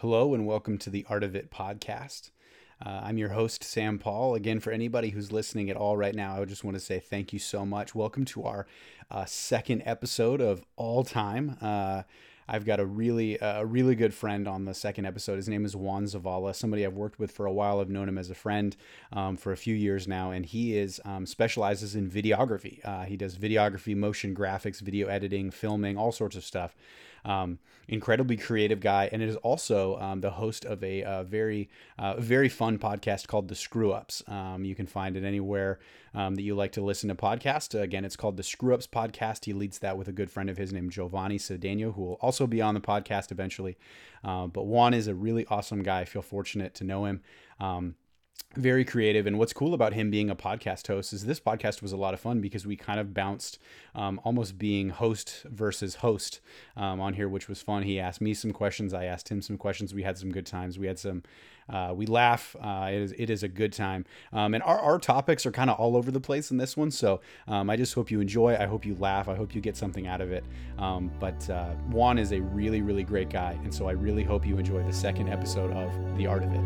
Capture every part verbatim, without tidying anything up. Hello and welcome to the Art of It podcast. Uh, I'm your host, Sam Paul. Again, for anybody who's listening at all right now, I just want to say thank you so much. Welcome to our uh, second episode of all time. Uh, I've got a really, uh, a really good friend on the second episode. His name is Juan Zavala, somebody I've worked with for a while. I've known him as a friend um, for a few years now, and he is um, specializes in videography. Uh, he does videography, motion graphics, video editing, filming, all sorts of stuff. Um, incredibly creative guy, and it is also um, the host of a uh, very, uh, very fun podcast called The Screw Ups. Um, you can find it anywhere um, that you like to listen to podcasts. Again, it's called The Screw Ups Podcast. He leads that with a good friend of his named Giovanni Cedeno, who will also be on the podcast eventually. Uh, but Juan is a really awesome guy. I feel fortunate to know him. Um, Very creative. And what's cool about him being a podcast host is this podcast was a lot of fun because we kind of bounced um, almost being host versus host um, on here, which was fun. He asked me some questions. I asked him some questions. We had some good times. We had some, uh, we laugh. Uh, it is, it is a good time. Um, and our, our topics are kind of all over the place in this one. So um, I just hope you enjoy. I hope you laugh. I hope you get something out of it. Um, but uh, Juan is a really, really great guy. And so I really hope you enjoy the second episode of The Art of It.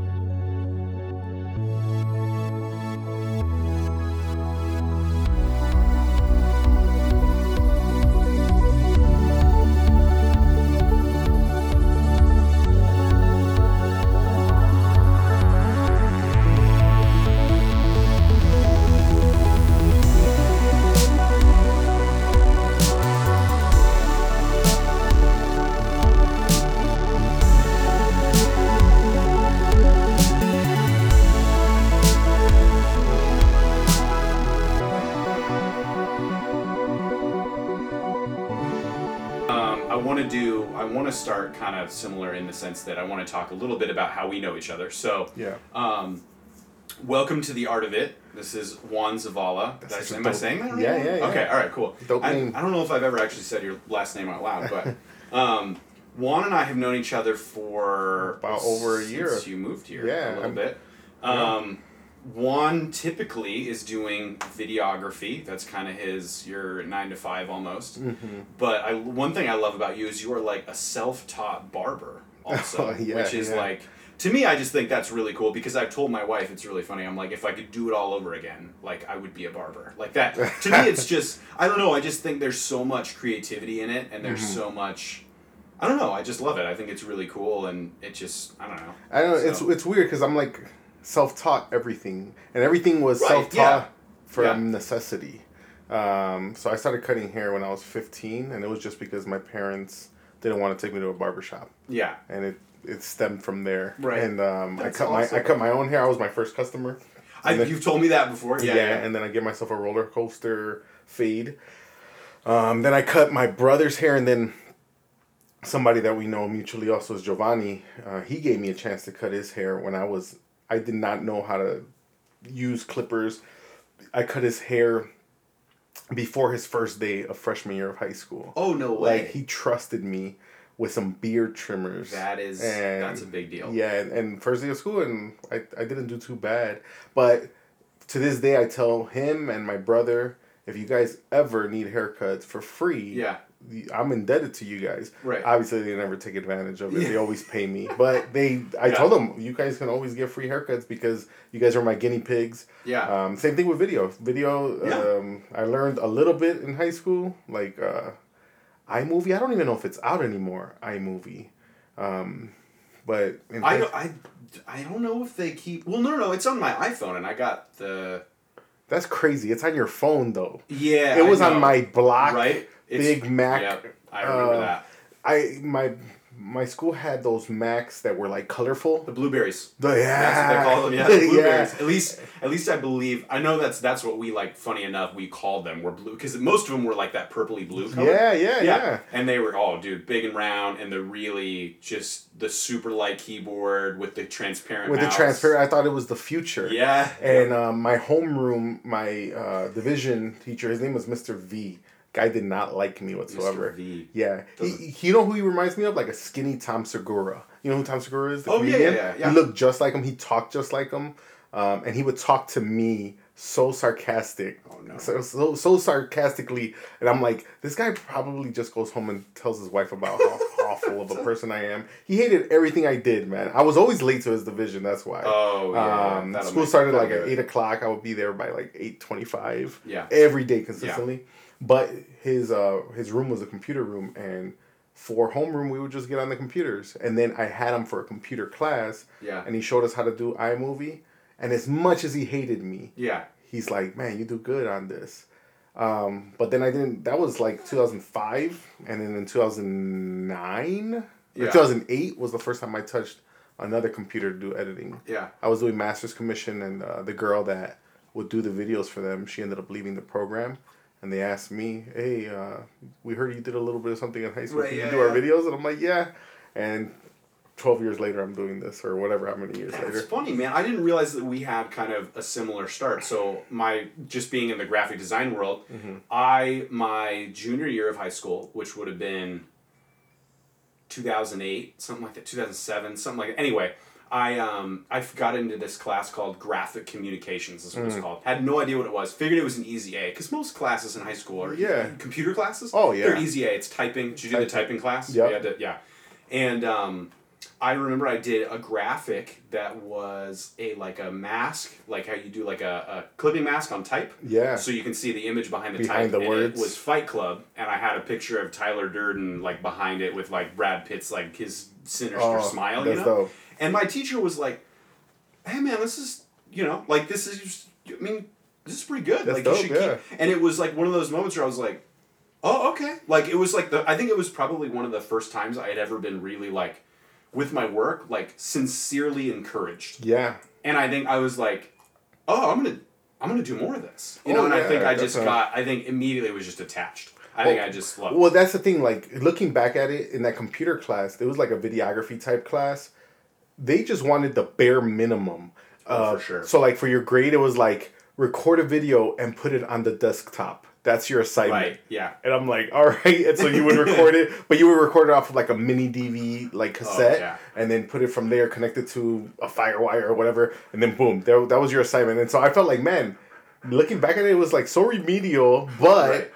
Start kind of similar in the sense that I want to talk a little bit about how we know each other. So, yeah. Um, welcome to The Art of It. This is Juan Zavala. That's That's, am dope. I saying that right? Yeah, yeah, yeah. Okay, all right, cool. I, I don't know if I've ever actually said your last name out loud, but um, Juan and I have known each other for about over a year. Since you moved here yeah, a little I'm, bit. Um, yeah. Juan typically is doing videography. That's kind of his, your nine to five almost. Mm-hmm. But I, one thing I love about you is you are like a self-taught barber also, oh, yeah, which is yeah. like, to me, I just think that's really cool because I've told my wife, it's really funny. I'm like, if I could do it all over again, like I would be a barber like that. To me, it's just, I don't know. I just think there's so much creativity in it and there's mm-hmm. so much, I don't know. I just love it. I think it's really cool. And it just, I don't know. I don't know. So. It's, it's weird because I'm like self-taught everything and everything was right, self-taught yeah. from yeah. necessity. Um, so I started cutting hair when I was fifteen, and it was just because my parents didn't want to take me to a barbershop. Yeah. And it, it stemmed from there. Right. And um, I cut awesome. my I cut my own hair. I was my first customer. I, then, you've told me that before. Yeah, yeah, yeah. And then I gave myself a roller coaster fade. Um, then I cut my brother's hair, and then somebody that we know mutually also is Giovanni. Uh, he gave me a chance to cut his hair when I was I did not know how to use clippers. I cut his hair before his first day of freshman year of high school. Oh, no way. Like, he trusted me with some beard trimmers. That is, and, that's a big deal. Yeah, and, and first day of school, and I, I didn't do too bad. But to this day, I tell him and my brother, if you guys ever need haircuts for free, yeah, I'm indebted to you guys. Right. Obviously, they never take advantage of it. Yeah. They always pay me. But they, I yeah. told them, you guys can always get free haircuts because you guys are my guinea pigs. Yeah. Um, same thing with video. Video, yeah. um, I learned a little bit in high school. Like uh, iMovie. I don't even know if it's out anymore, iMovie. Um, but in I, don't, I, I don't know if they keep... Well, no, no, no. It's on my iPhone, and I got the... That's crazy. It's on your phone, though. Yeah, It was on my block. Right? It's, Big Mac. Yep, I remember uh, that. I my my school had those Macs that were like colorful. The blueberries. The, yeah. That's what they call them. Yeah, the blueberries. Yeah. At least, at least I believe. I know that's that's what we like. Funny enough, we called them. Were blue because most of them were like that purpley blue color. Yeah, yeah, yeah, yeah. And they were all oh, dude big and round, and the really just the super light keyboard with the transparent. With mouse. the transparent, I thought it was the future. Yeah. And um, my homeroom, my uh, division teacher, his name was Mister V. Guy did not like me whatsoever. Mister V. Yeah. He, he, you know who he reminds me of? Like a skinny Tom Segura. You know who Tom Segura is? The oh, yeah, yeah, yeah. He looked just like him. He talked just like him. Um, and he would talk to me so sarcastic. Oh, no. So, so so sarcastically. And I'm like, this guy probably just goes home and tells his wife about how awful of a person I am. He hated everything I did, man. I was always late to his division, that's why. Oh, yeah. Um, school started like good. at eight o'clock. I would be there by like eight twenty-five. Yeah. Every day consistently. Yeah. But his uh his room was a computer room, and for homeroom, we would just get on the computers. And then I had him for a computer class. Yeah. And he showed us how to do iMovie. And as much as he hated me, yeah, he's like, man, you do good on this. Um, but then I didn't, that was like two thousand five. And then in two thousand nine, yeah. or two thousand eight was the first time I touched another computer to do editing. Yeah. I was doing master's commission, and uh, the girl that would do the videos for them, she ended up leaving the program. And they asked me, hey, uh, we heard you did a little bit of something in high school. Right, Can yeah, you do yeah. our videos? And I'm like, yeah. And twelve years later, I'm doing this, or whatever, how many years That's later. It's funny, man. I didn't realize that we had kind of a similar start. So my just being in the graphic design world, mm-hmm. I, my junior year of high school, which would have been two thousand eight, something like that, two thousand seven, something like that. Anyway, I um I got into this class called graphic communications. Is what mm. it's called. Had no idea what it was. Figured it was an easy A, because most classes in high school are yeah. computer classes. Oh yeah, they're easy A. It's typing. Did you do Type. the typing class? Yeah, to, yeah. And um, I remember I did a graphic that was a like a mask, like how you do like a, a clipping mask on type. Yeah. So you can see the image behind the behind type. The and words. It was Fight Club, and I had a picture of Tyler Durden like behind it with like Brad Pitt's like his sinister oh, smile. That's you know. Dope. And my teacher was like, hey, man, this is, you know, like, this is, I mean, this is pretty good. That's like, dope, you should yeah. keep. And it was, like, one of those moments where I was like, oh, okay. Like, it was, like, the I think it was probably one of the first times I had ever been really, like, with my work, like, sincerely encouraged. Yeah. And I think I was like, oh, I'm going to, I'm going to do more of this. You oh, know, and yeah, I think I just got, I think immediately it was just attached. I well, think I just loved it. Well, that's the thing, like, looking back at it, in that computer class, it was, like, a videography type class. They just wanted the bare minimum. Uh, oh, for sure. So, like, for your grade, it was, like, record a video and put it on the desktop. That's your assignment. Right, yeah. And I'm like, all right. And so you would record it, but you would record it off of, like, a mini D V, like, cassette. Oh, yeah. And then put it from there, connected to a Firewire or whatever. And then, boom, that, that was your assignment. And so I felt like, man, looking back at it, it was, like, so remedial. But right.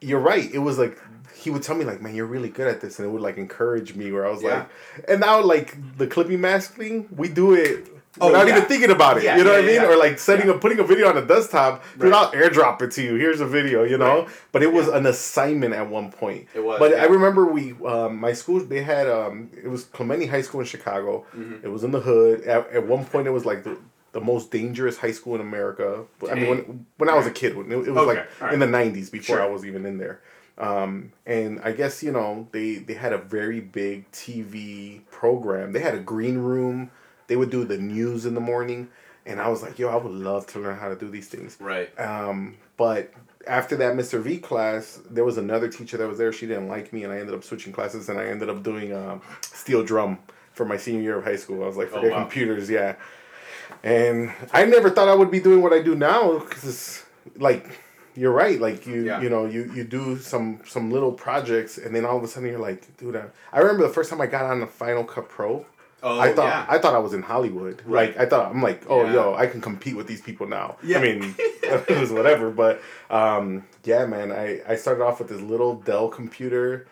you're right. It was, like... He would tell me, like, man, you're really good at this. And it would, like, encourage me where I was yeah. like... And now, like, the clipping mask thing, we do it oh, without yeah. even thinking about it. Yeah, you know yeah, what I mean? Yeah. Or, like, sending yeah. a, putting a video on the desktop. Right. Dude, I'll airdrop it to you. Here's a video, you know? Right. But it was yeah. an assignment at one point. It was. But yeah. I remember we... Um, my school, they had... Um, it was Clemente High School in Chicago. Mm-hmm. It was in the hood. At, at one point, it was, like... The, The most dangerous high school in America. Dang. I mean, when when I was a kid, it, it was okay. like right. in the nineties before sure. I was even in there. Um, and I guess, you know, they, they had a very big T V program. They had a green room. They would do the news in the morning. And I was like, yo, I would love to learn how to do these things. Right. Um, but after that Mister V class, there was another teacher that was there. She didn't like me, and I ended up switching classes, and I ended up doing uh, steel drum for my senior year of high school. I was like, forget oh, wow. computers, yeah. And I never thought I would be doing what I do now, because it's like, you're right. Like you, yeah. you know, you, you do some, some little projects, and then all of a sudden you're like, dude, I, I remember the first time I got on the Final Cut Pro. Oh, I thought yeah. I thought I was in Hollywood. Right. Like I thought I'm like, oh, yeah. yo, I can compete with these people now. Yeah. I mean, it was whatever. But um, yeah, man, I, I started off with this little Dell computer.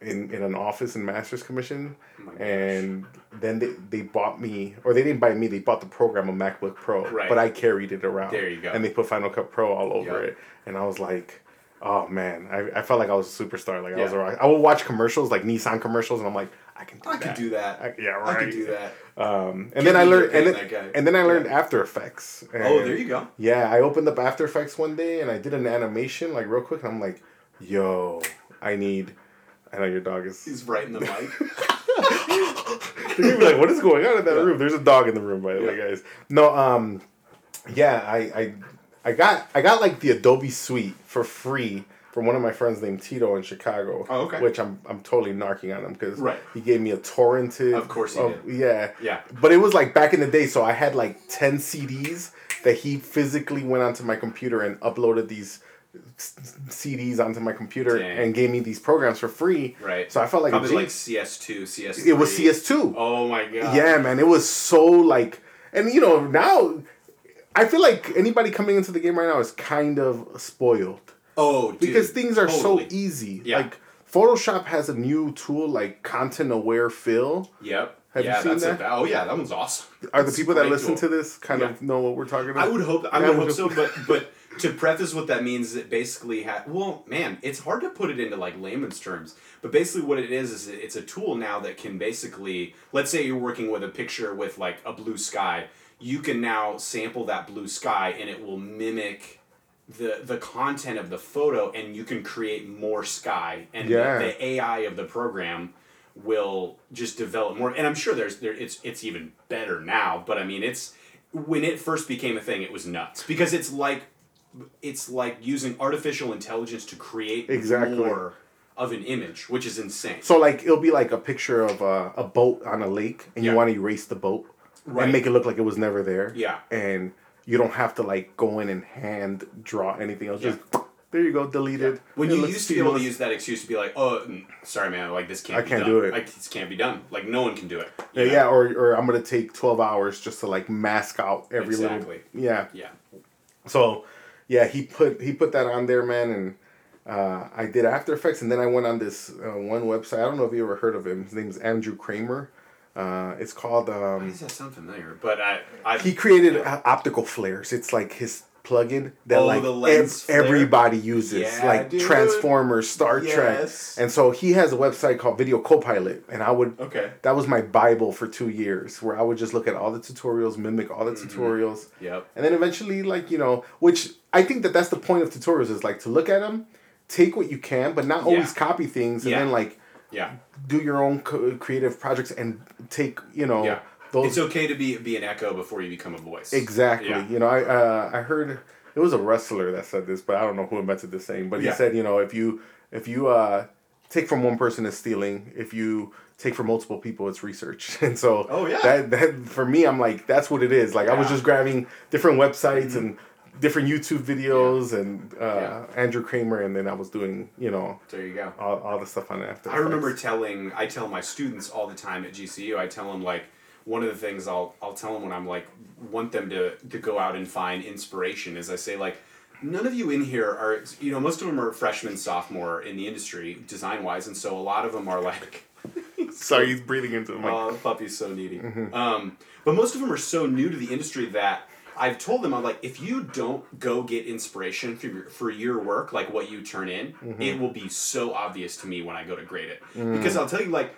In, in an office in master's commission, oh and then they, they bought me, or they didn't buy me, they bought the program, a MacBook Pro, right. but I carried it around. There you go. And they put Final Cut Pro all over yep. it, and I was like, oh man, I, I felt like I was a superstar, like yeah. I was a rock. I would watch commercials, like Nissan commercials, and I'm like, I can do I that. I can do that. I, yeah, right. I can do that. Um, and, then I learned, and, then, and then I learned yeah. After Effects. And oh, there you go. Yeah, I opened up After Effects one day, and I did an animation, like real quick, and I'm like, yo, I need... I know your dog is... He's right in the mic. You're like, what is going on in that yeah. room? There's a dog in the room, by the yeah. way, guys. No, um... Yeah, I, I I got, I got like, the Adobe Suite for free from one of my friends named Tito in Chicago. Oh, okay. Which I'm I'm totally narking on him, because right. he gave me a torrented... Of course he oh, did. Yeah. Yeah. But it was, like, back in the day, so I had, like, ten C Ds that he physically went onto my computer and uploaded these... C Ds onto my computer Dang. and gave me these programs for free. Right. So I felt like probably a like C S two, C S three. It was C S two. Oh my god. Yeah, man, it was so like, and you know now I feel like anybody coming into the game right now is kind of spoiled. Oh, dude. Because things are totally. so easy. Yeah. Like, Photoshop has a new tool, like content-aware fill. Yep. Have yeah, you seen that? A, oh, yeah, that one's awesome. Are that's the people that listen cool. to this kind yeah. of know what we're talking about? I would hope, I yeah, would hope so, but but to preface what that means is it basically has... Well, man, it's hard to put it into, like, layman's terms, but basically what it is is it's a tool now that can basically... Let's say you're working with a picture with, like, a blue sky. You can now sample that blue sky, and it will mimic... the the content of the photo, and you can create more sky, and yeah. the, the A I of the program will just develop more. And I'm sure there's there it's it's even better now, but I mean, it's when it first became a thing, it was nuts, because it's like it's like using artificial intelligence to create exactly. more of an image, which is insane. So like it'll be like a picture of a, a boat on a lake, and yeah. you want to erase the boat right. and make it look like it was never there. Yeah. And you don't have to, like, go in and hand draw anything else. Yeah. Just, there you go, deleted. Yeah. When you used to be able to use that excuse to be like, oh, sorry, man, like, this can't I be can't done. do it. Like, this can't be done. Like, no one can do it. Yeah, yeah, or or I'm going to take twelve hours just to, like, mask out every exactly. little... Yeah. Yeah. So, yeah, he put he put that on there, man, and uh, I did After Effects, and then I went on this uh, one website. I don't know if you ever heard of him. His name's Andrew Kramer. Uh, it's called... Um, Why does that sound familiar? But I... I've, he created yeah. optical flares. It's like his plug-in that oh, like ev- everybody uses. Yeah, like dude. Transformers, Star yes. Trek. And so he has a website called Video Copilot. And I would... Okay. That was my Bible for two years. Where I would just look at all the tutorials, mimic all the mm-hmm. tutorials. Yep. And then eventually, like, you know... Which I think that that's the point of tutorials is, like, to look at them, take what you can, but not yeah. always copy things. And yeah. then, like... Yeah. Do your own co- creative projects and take, you know... Yeah. Those... It's okay to be be an echo before you become a voice. Exactly. Yeah. You know, I uh, I heard... It was a wrestler that said this, but I don't know who invented this saying. But he yeah. said, you know, if you if you uh, take from one person, it's stealing. If you take from multiple people, it's research. And so... Oh, yeah. That, that, for me, I'm like, that's what it is. Like, yeah. I was just grabbing different websites mm-hmm. and... different YouTube videos yeah. and uh, yeah. Andrew Kramer, and then I was doing, you know, there you go, all, all the stuff on After Effects. I remember telling, I tell my students all the time at G C U, I tell them, like, one of the things I'll I'll tell them when I'm, like, want them to, to go out and find inspiration is I say, like, none of you in here are, you know, most of them are freshmen, sophomore in the industry, design-wise, and so a lot of them are, like... Sorry, he's breathing into the mic. Oh, puppy's so needy. Mm-hmm. Um, but most of them are so new to the industry that... I've told them, I'm like, if you don't go get inspiration for your, for your work, like what you turn in, mm-hmm. it will be so obvious to me when I go to grade it. Mm. Because I'll tell you, like,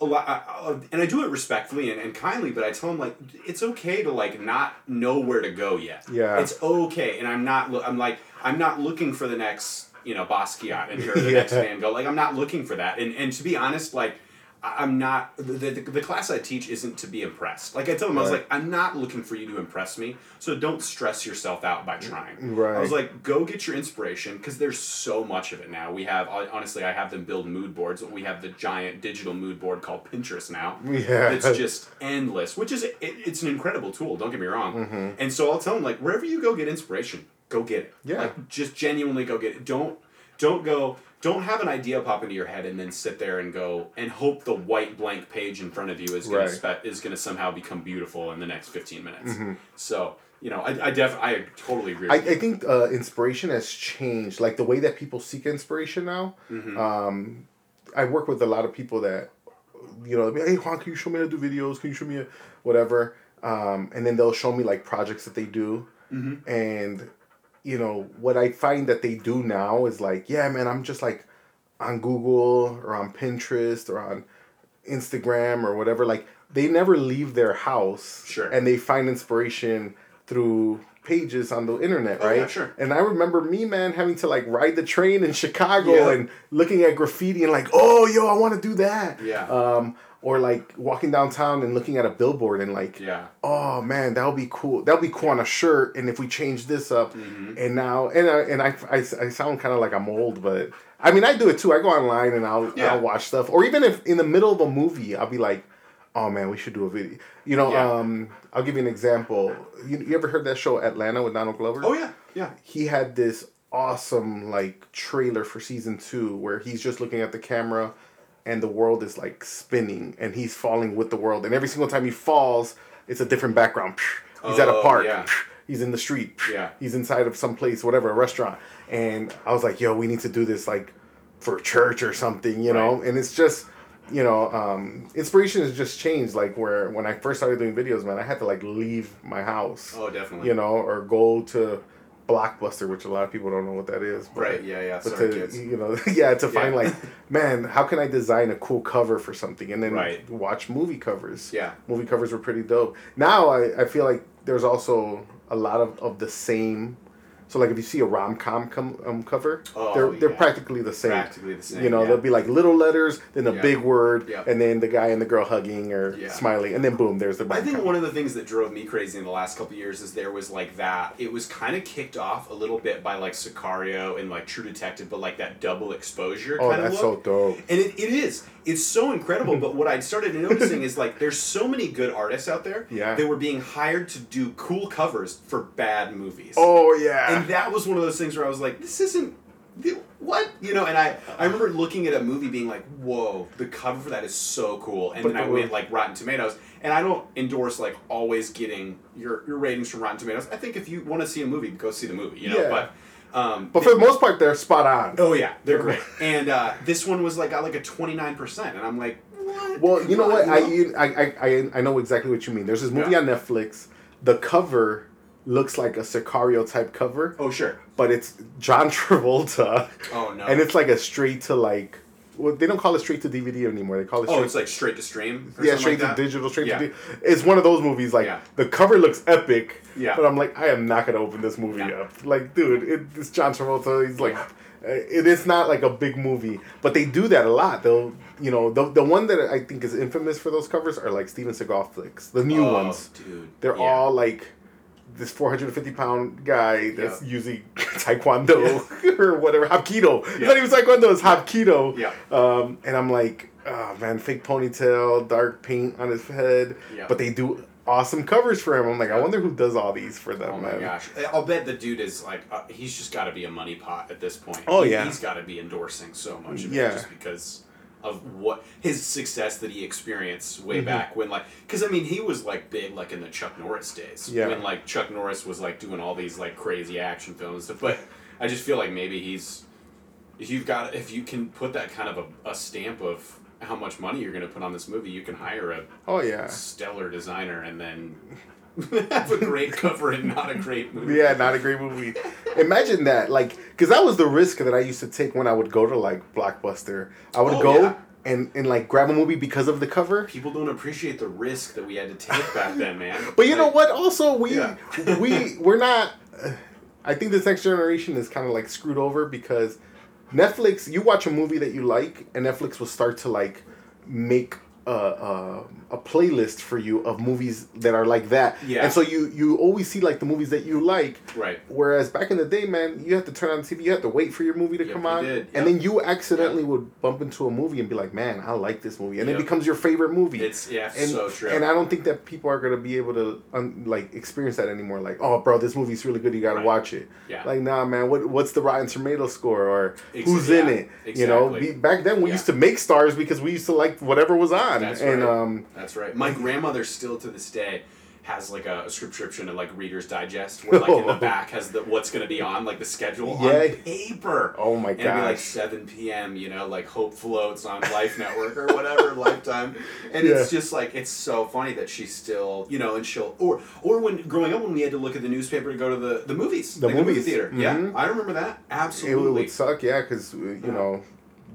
a lot, I, and I do it respectfully and, and kindly, but I tell them, like, it's okay to, like, not know where to go yet. Yeah. It's okay. And I'm not, I'm like, I'm not looking for the next, you know, Basquiat and the yeah. next Van Gogh. Like, I'm not looking for that. And, and to be honest, like, I'm not, the, the the class I teach isn't to be impressed. Like I told him, right. I was like, I'm not looking for you to impress me, so don't stress yourself out by trying. Right. I was like, go get your inspiration, because there's so much of it now. We have, honestly, I have them build mood boards. We have the giant digital mood board called Pinterest now. Yeah. It's just endless, which is, it, it's an incredible tool, don't get me wrong. Mm-hmm. And so I'll tell them, like, wherever you go get inspiration, go get it. Yeah. Like, just genuinely go get it. Don't, don't go... Don't have an idea pop into your head and then sit there and go and hope the white blank page in front of you is going right. to is going to somehow become beautiful in the next fifteen minutes. Mm-hmm. So, you know, I I, def, I totally agree with I, you. I think uh, inspiration has changed. Like, the way that people seek inspiration now. Mm-hmm. Um, I work with a lot of people that, you know, hey, Juan, can you show me how to do videos? Can you show me a whatever? Um, and then they'll show me, like, projects that they do. Mm-hmm. And... You know, what I find that they do now is like, yeah, man, I'm just like on Google or on Pinterest or on Instagram or whatever. Like, they never leave their house. Sure. And they find inspiration through pages on the internet, oh, right? Yeah, sure. And I remember me, man, having to like ride the train in Chicago yeah. and looking at graffiti and like, oh, yo, I want to do that. Yeah. Um, or like walking downtown and looking at a billboard and like, yeah. oh man, that'll be cool. That'll be cool on a shirt. And if we change this up, mm-hmm. and now, and I, and I, I, I sound kind of like I'm old, but I mean, I do it too. I go online and I'll, yeah. I'll watch stuff. Or even if in the middle of a movie, I'll be like, oh man, we should do a video. You know, yeah. um, I'll give you an example. You, you ever heard that show Atlanta with Donald Glover? Oh yeah, yeah. He had this awesome like trailer for season two where he's just looking at the camera. And the world is, like, spinning. And he's falling with the world. And every single time he falls, it's a different background. He's oh, at a park. Yeah. He's in the street. Yeah. He's inside of some place, whatever, a restaurant. And I was like, yo, we need to do this, like, for church or something, you know? Right. And it's just, you know, um, inspiration has just changed. Like, where when I first started doing videos, man, I had to, like, leave my house. Oh, definitely. You know, or go to Blockbuster, which a lot of people don't know what that is. But, right, yeah, yeah. But to, kids. You know, yeah, to find, yeah. like, man, how can I design a cool cover for something? And then right. watch movie covers. Yeah. Movie covers were pretty dope. Now I, I feel like there's also a lot of, of the same. So, like, if you see a rom-com com, um, cover, oh, they're they're yeah. practically the same. Practically the same, You know, yeah. There'll be, like, little letters, then a yeah. big word, yeah. and then the guy and the girl hugging or yeah. smiling, and then, boom, there's the rom-com. I think one of the things that drove me crazy in the last couple of years is there was, like, that. It was kind of kicked off a little bit by, like, Sicario and, like, True Detective, but, like, that double exposure kind of look. Oh, that's so dope. And it, it is. It's so incredible, but what I started noticing is, like, there's so many good artists out there yeah. that were being hired to do cool covers for bad movies. Oh, yeah. And that was one of those things where I was like, this isn't... What? You know, and I, I remember looking at a movie being like, whoa, the cover for that is so cool. And but then I went, like, Rotten Tomatoes. And I don't endorse, like, always getting your, your ratings from Rotten Tomatoes. I think if you want to see a movie, go see the movie, you know, yeah. but... Um, but for the most part, they're spot on. Oh, yeah. They're great. And uh, this one was like got like a twenty-nine percent. And I'm like, what? Well, you know what? I, I, I, I know exactly what you mean. There's this movie yeah. on Netflix. The cover looks like a Sicario-type cover. Oh, sure. But it's John Travolta. Oh, no. And it's like a straight to like... Well, they don't call it straight to D V D anymore. They call it. Oh, it's like straight to stream. Or yeah, straight like to digital, straight yeah. to. D- it's one of those movies. Like yeah. the cover looks epic. Yeah. But I'm like, I am not gonna open this movie yeah. up. Like, dude, it, it's John Travolta. He's like, it is not like a big movie, but they do that a lot. They'll, you know, the the one that I think is infamous for those covers are like Steven Seagal flicks, the new oh, ones. Dude. They're yeah. all like. This four hundred fifty pound guy that's yeah. using Taekwondo yeah. or whatever, Hapkido. Yeah. It's not even Taekwondo, it's Hapkido. Yeah. Um, and I'm like, oh man, fake ponytail, dark paint on his head. Yeah. But they do awesome covers for him. I'm like, I wonder who does all these for them. Oh my man. Gosh. I'll bet the dude is like, uh, he's just got to be a money pot at this point. Oh, he, yeah. He's got to be endorsing so much of yeah. it just because of what his success that he experienced way mm-hmm. back when, like, because I mean he was like big like in the Chuck Norris days yeah. when like Chuck Norris was like doing all these like crazy action films and stuff. But I just feel like maybe he's if you've got if you can put that kind of a, a stamp of how much money you're going to put on this movie, you can hire a oh yeah stellar designer and then have a great cover and not a great movie. Yeah, not a great movie. Imagine that, like, because that was the risk that I used to take when I would go to like Blockbuster. I would oh, go yeah. and, and like grab a movie because of the cover. People don't appreciate the risk that we had to take back then, man. But you like, know what? Also, we yeah. we we're not. Uh, I think this next generation is kind of like screwed over because Netflix. You watch a movie that you like, and Netflix will start to like make. Uh, uh, a playlist for you of movies that are like that. Yeah. And so you, you always see like the movies that you like. Right. Whereas back in the day, man, you had to turn on the T V, you had to wait for your movie to yep, come on. Yep. And then you accidentally yep. would bump into a movie and be like, man, I like this movie. And yep. it becomes your favorite movie. It's yeah, and, so true. And I don't think that people are going to be able to um, like experience that anymore. Like, oh, bro, this movie's really good. You got to right. watch it. Yeah. Like, nah, man, what what's the Rotten Tomatoes score or Ex- who's yeah, in it? Exactly. You know, be, back then we yeah. used to make stars because we used to like whatever was on. That's and, right. Um, That's right. My grandmother still to this day has like a, a subscription to like Reader's Digest where like in the back has the what's going to be on, like the schedule yeah. on paper. Oh my god! And it'd be like seven p.m., you know, like Hope Floats on Life Network or whatever, Lifetime. And yeah. it's just like, it's so funny that she's still, you know, and she'll, or or when growing up when we had to look at the newspaper to go to the, the movies. The, like movies. the movie theater. Mm-hmm. Yeah, I remember that. Absolutely. It would suck, yeah, because, you yeah. know...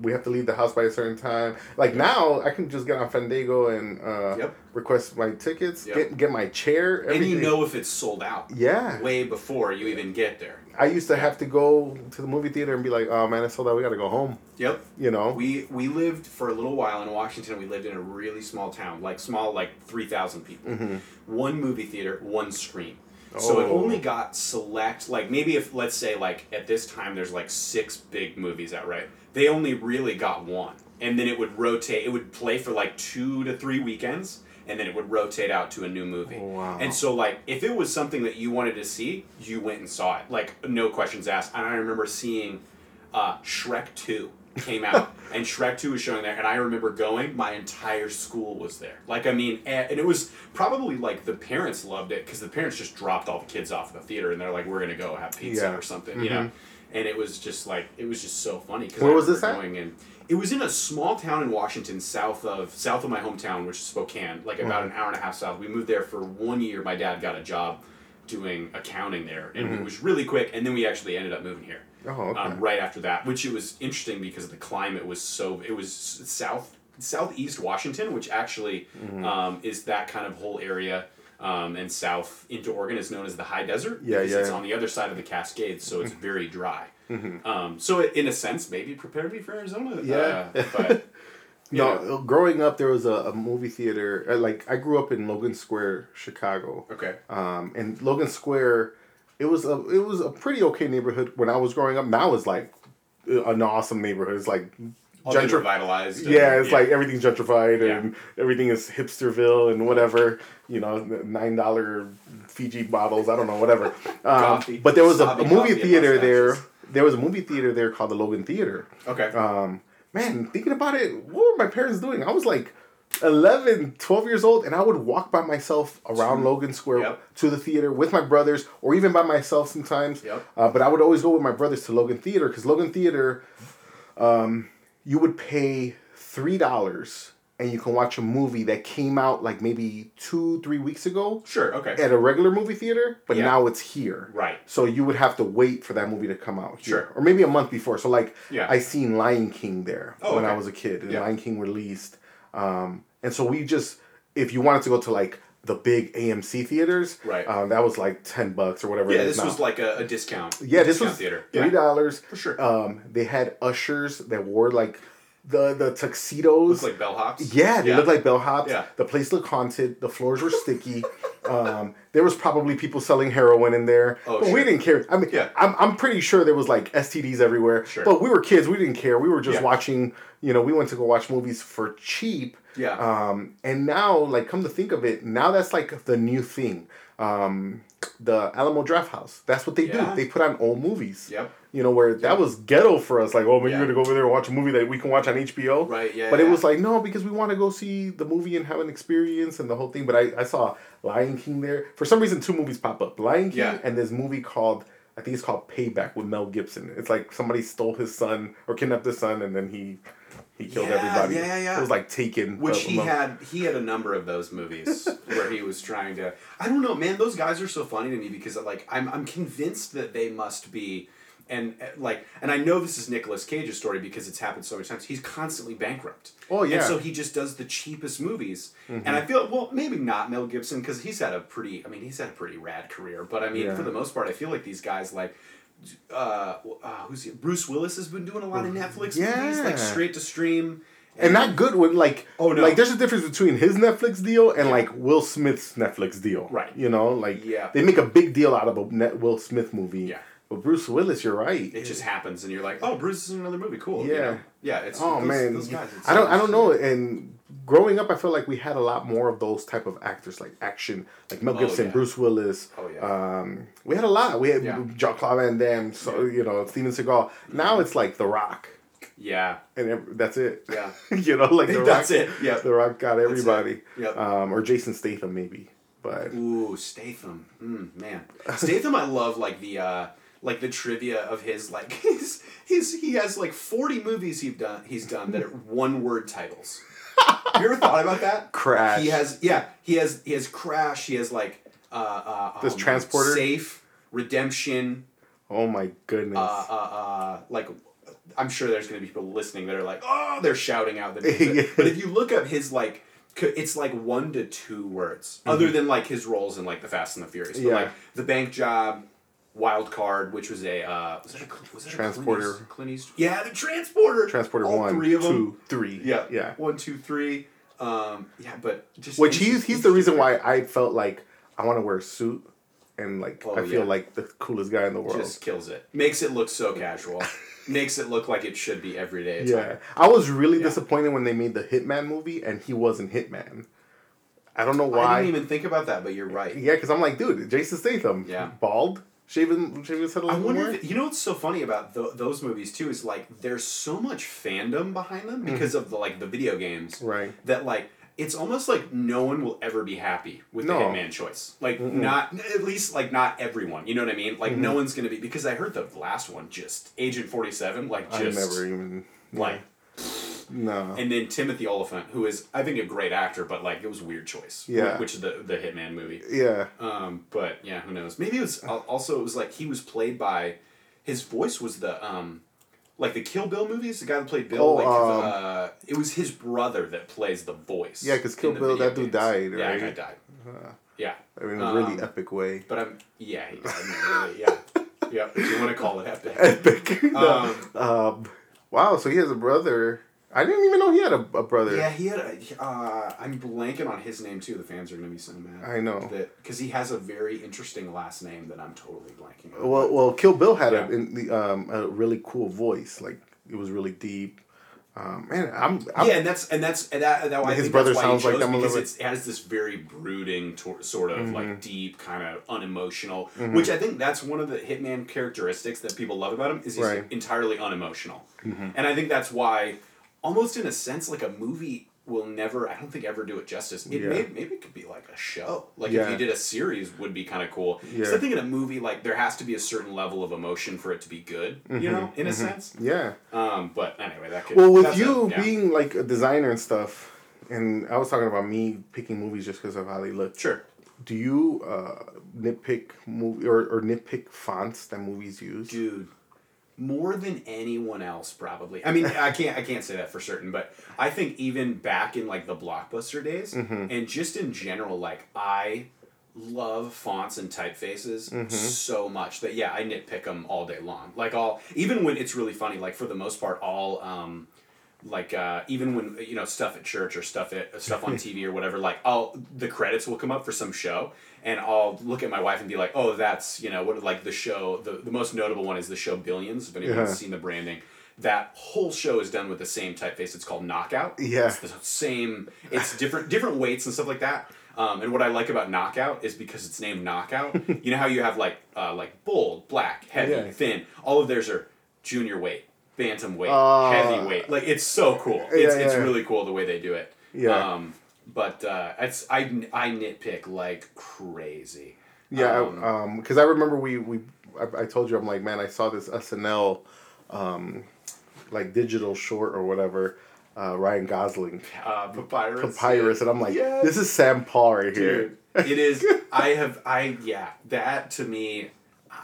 we have to leave the house by a certain time. Like now, I can just get on Fandango and uh, yep. request my tickets, yep. get get my chair, everything. And you know if it's sold out. Yeah. Way before you even get there. I used to yeah. have to go to the movie theater and be like, oh man, it's sold out, we gotta go home. Yep. You know? We we lived for a little while in Washington. We lived in a really small town, like small, like three thousand people. Mm-hmm. One movie theater, one screen. Oh. So it only got select, like maybe if, let's say like at this time there's like six big movies out, right? They only really got one. And then it would rotate. It would play for like two to three weekends. And then it would rotate out to a new movie. Oh, wow. And so like, if it was something that you wanted to see, you went and saw it. Like, no questions asked. And I remember seeing uh, Shrek two. came out, and Shrek two was showing there, and I remember going, my entire school was there. Like, I mean, and it was probably, like, the parents loved it, because the parents just dropped all the kids off at the theater, and they're like, we're going to go have pizza yeah. or something, mm-hmm. you know? And it was just, like, it was just so funny. Cause Where I was this at? Going in, it was in a small town in Washington, south of south of my hometown, which is Spokane, like, about mm-hmm. an hour and a half south. We moved there for one year. My dad got a job doing accounting there, and mm-hmm. it was really quick, and then we actually ended up moving here. Oh, okay. Um, right after that, which it was interesting because the climate was so, it was south southeast Washington, which actually mm-hmm. um, is that kind of whole area, um, and south into Oregon is known as the high desert. Yeah, because yeah. It's on the other side of the Cascades, so it's very dry. Mm-hmm. Um, so it, in a sense, maybe prepared me for Arizona. Yeah. Uh, but, no, know. Growing up, there was a, a movie theater. Like I grew up in Logan Square, Chicago. Okay. Um, and Logan Square. It was a it was a pretty okay neighborhood when I was growing up. Now it's like an awesome neighborhood. It's like gentr- revitalized. Yeah, and, it's yeah. like everything's gentrified and yeah. everything is hipsterville and whatever. You know, nine dollar Fiji bottles. I don't know, whatever. Coffee, um, but there was a, a movie theater there. There was a movie theater there called the Logan Theater. Okay. Um, man, thinking about it, what were my parents doing? I was like eleven, twelve years old, and I would walk by myself around Logan Square yep. to the theater with my brothers, or even by myself sometimes. Yep. Uh, but I would always go with my brothers to Logan Theater, because Logan Theater, um, you would pay three dollars, and you can watch a movie that came out like maybe two, three weeks ago. Sure, okay. At a regular movie theater, but yeah. now it's here. Right. So you would have to wait for that movie to come out. Here. Sure. Or maybe a month before. So like, yeah. I seen Lion King there oh, when okay. I was a kid, and yeah. Lion King released. Um, and so we just, if you wanted to go to like the big A M C theaters, right? Uh, that was like ten bucks or whatever. Yeah, it is this now. was like a, a discount. Yeah, this discount was theater. three dollars. Yeah. For sure. Um, they had ushers that wore like the, the tuxedos. Looked like bellhops. Yeah, they yeah. looked like bellhops. Yeah. The place looked haunted. The floors were sticky. Um, there was probably people selling heroin in there, oh, but sure. we didn't care. I mean, yeah. I'm I'm pretty sure there was like S T Ds everywhere, sure. but we were kids. We didn't care. We were just yeah. watching, you know, we went to go watch movies for cheap. Yeah. Um, and now, like, come to think of it, now that's like the new thing. Um, the Alamo Draft House. That's what they yeah. do. They put on old movies. Yep. You know, where that was ghetto for us. Like, oh, man, yeah. you're going to go over there and watch a movie that we can watch on H B O. Right, yeah. But yeah. it was like, no, because we want to go see the movie and have an experience and the whole thing. But I, I saw Lion King there. For some reason, two movies pop up. Lion King yeah. and this movie called, I think it's called Payback with Mel Gibson. It's like somebody stole his son or kidnapped his son and then he... He killed yeah, everybody. Yeah, yeah, yeah. It was like Taken. Which he had, he had a number of those movies where he was trying to... I don't know, man. Those guys are so funny to me because like I'm I'm convinced that they must be... And like, and I know this is Nicolas Cage's story because it's happened so many times. He's constantly bankrupt. Oh, yeah. And so he just does the cheapest movies. Mm-hmm. And I feel, well, maybe not Mel Gibson because he's had a pretty... I mean, he's had a pretty rad career. But I mean, yeah. for the most part, I feel like these guys like... Uh, uh, who's he? Bruce Willis has been doing a lot of Netflix yeah. movies, like straight to stream, and, and not good one. Like, oh no, like there's a difference between his Netflix deal and yeah. like Will Smith's Netflix deal, right? You know, like yeah. they make a big deal out of a Net Will Smith movie, yeah. But Bruce Willis, you're right. It just happens, and you're like, oh, Bruce is in another movie, cool. Yeah, you know? yeah. It's oh those, man, those guys, it's I don't, so I don't know. And growing up, I feel like we had a lot more of those type of actors, like action, like Mel Gibson, oh, yeah. Bruce Willis. Oh yeah. Um, we had a lot. We had yeah. Jean-Claude Van Damme, so yeah. you know, Steven Seagal. Now it's like The Rock. Yeah. And every, that's it. Yeah. you know, like The that's Rock. That's it. Yeah. The Rock got everybody. Yep. Um, or Jason Statham maybe, but. Ooh, Statham. Mm, man, Statham. I love like the. Uh, Like the trivia of his, like his, his, he has like forty movies he's done. He's done that are one word titles. Have you ever thought about that? Crash. He has, yeah. He has, he has Crash. He has like uh, uh, this um, Transporter, Safe, Redemption. Oh my goodness! Uh, uh, uh, like I'm sure there's gonna be people listening that are like, oh, they're shouting out the names. But if you look up his like. It's like one to two words, mm-hmm. other than like his roles in like the Fast and the Furious. But, yeah. Like the bank job. Wild Card, which was a uh, was that a was that Transporter? A Clint Eastwood, Clint Eastwood? Yeah, the Transporter. Transporter All one, three of them. two, three. Yeah, yeah. One, two, three. Um, yeah, but just which he's he's the reason why I felt like I want to wear a suit and like oh, I feel yeah. like the coolest guy in the world. Just kills it. Makes it look so casual. Makes it look like it should be every day. Yeah, like, I was really yeah. disappointed when they made the Hitman movie and he wasn't Hitman. I don't know why. I didn't even think about that, but you're right. Yeah, because I'm like, dude, Jason Statham, yeah. bald. She even she was. I wonder. If, you know what's so funny about the, those movies too is like there's so much fandom behind them because mm-hmm. of the like the video games, right? That like it's almost like no one will ever be happy with no. the Hitman choice. Like mm-hmm. not at least like not everyone. You know what I mean? Like mm-hmm. no one's gonna be because I heard the last one just Agent forty-seven like just I never even yeah. like. No. And then Timothy Olyphant, who is, I think, a great actor, but, like, it was a weird choice. Yeah. Which is the, the Hitman movie. Yeah. Um, but, yeah, who knows. Maybe it was, also, it was, like, he was played by, his voice was the, um, like, the Kill Bill movies, the guy that played Bill, oh, like, um, uh, it was his brother that plays the voice. Yeah, because Kill Bill, that dude died, right? Yeah, that guy died. Uh, yeah. I mean, in a really um, epic way. But I'm, yeah, I mean, really, yeah. Yeah, if you want to call it epic. Epic. No. Um, um, wow, so he has a brother... I didn't even know he had a, a brother. Yeah, he had a... Uh, I'm blanking on his name, too. The fans are going to be so mad. I know. Because he has a very interesting last name that I'm totally blanking on. Well, well Kill Bill had yeah. a, in the, um, a really cool voice. Like, it was really deep. Um, man, I'm, I'm... Yeah, and that's... and that's and that, that, I his brother that's sounds like them a little bit. Because it has this very brooding, tor- sort of, mm-hmm. like, deep, kind of unemotional... Mm-hmm. Which I think that's one of the Hitman characteristics that people love about him, is he's right. entirely unemotional. Mm-hmm. And I think that's why... Almost in a sense, like a movie will never, I don't think, ever do it justice. It yeah. may, maybe it could be like a show. Like yeah. if you did a series would be kind of cool. Yeah. So I think in a movie, like there has to be a certain level of emotion for it to be good, mm-hmm. you know, in mm-hmm. a sense. Yeah. Um, but anyway, that could Well, with you a, yeah. being like a designer and stuff, and I was talking about me picking movies just because of how they look. Sure. Do you uh, nitpick movie or, or nitpick fonts that movies use? Dude. More than anyone else, probably. I mean, I can't I can't say that for certain, but I think even back in, like, the Blockbuster days, mm-hmm. and just in general, like, I love fonts and typefaces mm-hmm. so much that, yeah, I nitpick them all day long. Like, all... Even when it's really funny, like, for the most part, all... Um, Like, uh, even when, you know, stuff at church or stuff at stuff on T V or whatever, like, I'll, the credits will come up for some show, and I'll look at my wife and be like, oh, that's, you know, what like the show, the, the most notable one is the show Billions, if anyone's yeah. seen the branding. That whole show is done with the same typeface. It's called Knockout. Yeah. It's the same, it's different, different weights and stuff like that. Um, and what I like about Knockout is because it's named Knockout, you know how you have, like, uh, like bold, black, heavy, yeah. thin. All of theirs are junior weight. Bantamweight, uh, heavyweight, like it's so cool. It's yeah, yeah, it's really cool the way they do it. Yeah. Um, but uh, it's I, I nitpick like crazy. Yeah. Um, I, um, because I remember we we I, I told you I'm like man I saw this S N L, um, like digital short or whatever. Uh, Ryan Gosling. Uh, Papyrus. Papyrus, and I'm like, yes. This is Sam Paul right Dude, here. It is. I have I yeah that to me,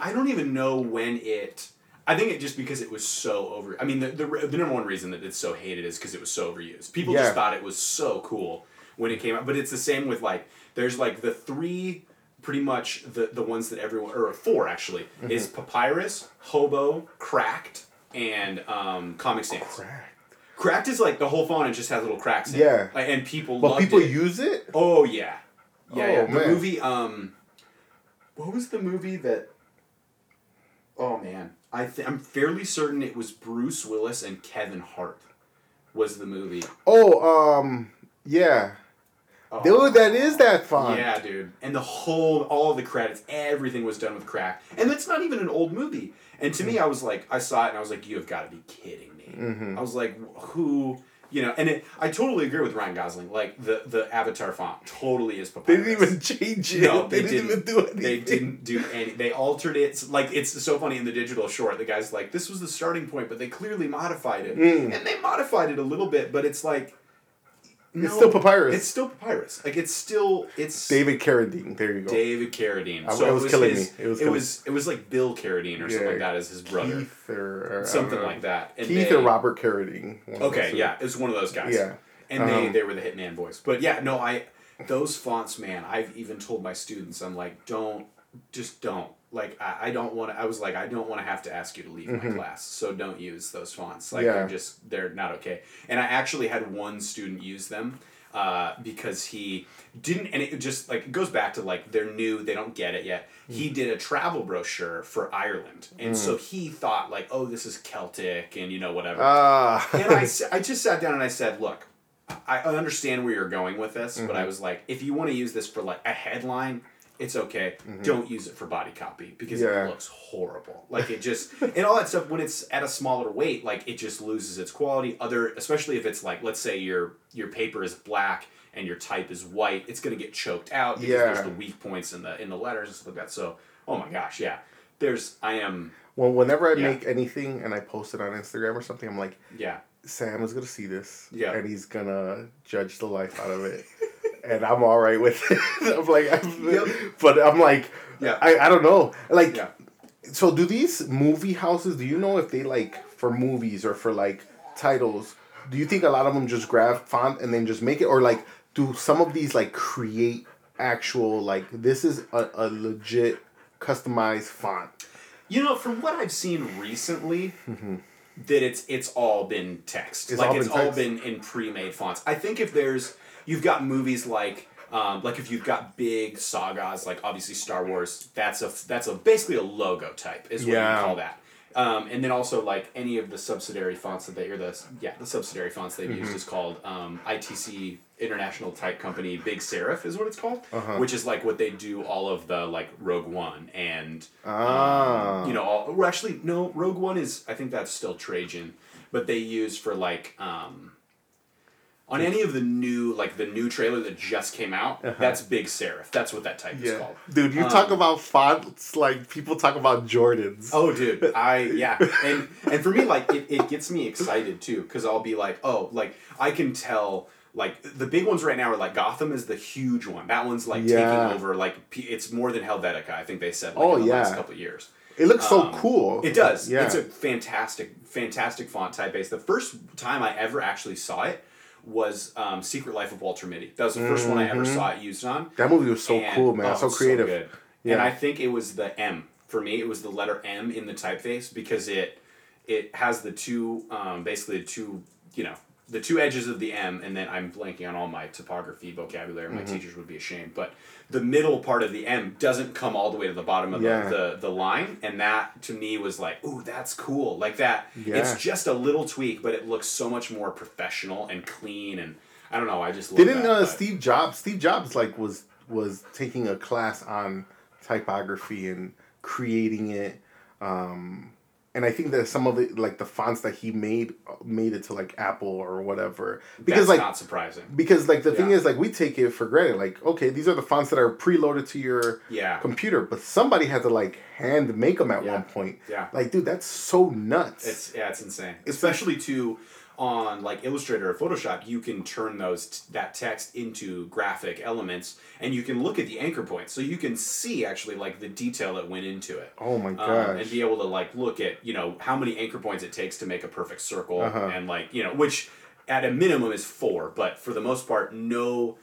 I don't even know when it. I think it just because it was so over... I mean, the the, the number one reason that it's so hated is because it was so overused. People yeah. just thought it was so cool when it came out. But it's the same with, like... There's, like, the three, pretty much, the, the ones that everyone... Or four, actually, mm-hmm. is Papyrus, Hobo, Cracked, and um, Comic Sans. Cracked. Cracked is, like, the whole font, it just has little cracks in yeah. it. Yeah. And people but loved people it. But people use it? Oh, yeah. Yeah, oh, yeah. The man. movie... Um, what was the movie that... Oh, man. I th- I'm fairly certain it was Bruce Willis and Kevin Hart was the movie. Oh, um, yeah. Oh. Dude, that is that fun. Yeah, dude. And the whole, all the credits, everything was done with crack. And that's not even an old movie. And to mm-hmm. me, I was like, I saw it and I was like, you have got to be kidding me. Mm-hmm. I was like, who... You know, and it, I totally agree with Ryan Gosling. Like, the, the Avatar font totally is Papyrus. They didn't even change it. No, they, they didn't, didn't even do anything. They didn't do any. They altered it. Like, it's so funny in the digital short. The guy's like, this was the starting point, but they clearly modified it. Mm. And they modified it a little bit, but it's like... No, it's still Papyrus. It's still Papyrus. Like, it's still... it's David Carradine. There you go. David Carradine. So I, it was, was killing his, me. It was, it, killing was, it was like Bill Carradine or yeah, something like that as his brother. Keith or... or something like that. And Keith they, or Robert Carradine. Okay, yeah. It was one of those guys. Yeah. And um, they, they were the Hitman boys. But yeah, no, I... Those fonts, man, I've even told my students, I'm like, don't... Just don't. Like, I, I don't want to... I was like, I don't want to have to ask you to leave mm-hmm. my class, so don't use those fonts. Like, yeah. they're just... They're not okay. And I actually had one student use them uh, because he didn't... And it just, like, it goes back to, like, they're new, they don't get it yet. Mm. He did a travel brochure for Ireland. And mm. so he thought, like, oh, this is Celtic and, you know, whatever. Uh. And I, I just sat down and I said, look, I understand where you're going with this, mm-hmm. but I was like, if you want to use this for, like, a headline... it's okay. Mm-hmm. Don't use it for body copy because yeah. it looks horrible. Like it just, and all that stuff when it's at a smaller weight, like it just loses its quality. Other, especially if it's like, let's say your, your paper is black and your type is white, it's going to get choked out because yeah. there's the weak points in the, in the letters and stuff like that. So, oh my gosh. Yeah. There's, I am. Well, whenever I yeah. make anything and I post it on Instagram or something, I'm like, yeah, Sam is going to see this yeah. and he's going to judge the life out of it. And I'm all right with it. I'm like, I'm, yep. but I'm like, yeah. I, I don't know. Like, yeah. so do these movie houses, do you know if they like for movies or for like titles, do you think a lot of them just grab font and then just make it? Or like, do some of these like create actual, like this is a, a legit customized font? You know, from what I've seen recently, mm-hmm. that it's, it's all been text. It's like all it's all text. Been in pre-made fonts. I think if there's, you've got movies like, um, like if you've got big sagas, like obviously Star Wars, that's a that's a basically a logo type is what yeah. you call that. Um, and then also like any of the subsidiary fonts that they, or the, yeah, the subsidiary fonts they've mm-hmm. used is called um, I T C, International Type Company, Big Serif is what it's called, uh-huh. which is like what they do all of the like Rogue One and, ah. um, you know, all, or actually, no, Rogue One is, I think that's still Trajan, but they use for like... Um, on any of the new, like the new trailer that just came out, uh-huh. that's Big Serif. That's what that type yeah. is called. Dude, you um, talk about fonts like people talk about Jordans. Oh, dude, I yeah, and and for me, like it, it gets me excited too, because I'll be like, oh, like I can tell, like the big ones right now are like Gotham is the huge one. That one's like yeah. taking over. Like it's more than Helvetica. I think they said like, oh, in the yeah. last couple of years. It looks um, so cool. It does. Yeah. It's a fantastic, fantastic font typeface. The first time I ever actually saw it was um, Secret Life of Walter Mitty. That was the first mm-hmm. one I ever saw it used on. That movie was so and, cool, man. Oh, so creative. So good. Yeah. And I think it was the M. For me, it was the letter M in the typeface because it it has the two, um, basically the two, you know, the two edges of the M, and then I'm blanking on all my typography vocabulary. My mm-hmm. teachers would be ashamed. But the middle part of the M doesn't come all the way to the bottom of yeah. the, the, the line, and that, to me, was like, ooh, that's cool. Like that, yeah. it's just a little tweak, but it looks so much more professional and clean, and I don't know, I just love Didn't, that. Didn't uh, Steve Jobs, Steve Jobs, like, was was taking a class on typography and creating it, um... And I think that some of the like the fonts that he made made it to like Apple or whatever. Because, That's like, not surprising. Because like the yeah. thing is like we take it for granted. Like okay, these are the fonts that are preloaded to your yeah. computer, but somebody had to like hand make them at yeah. one point. Yeah. Like dude, that's so nuts. It's yeah, it's insane. It's Especially like, to on like Illustrator or Photoshop, you can turn those t- that text into graphic elements, and you can look at the anchor points, so you can see actually like the detail that went into it. Oh my gosh! Um, and be able to like look at you know how many anchor points it takes to make a perfect circle, uh-huh. and like you know which at a minimum is four, but for the most part, no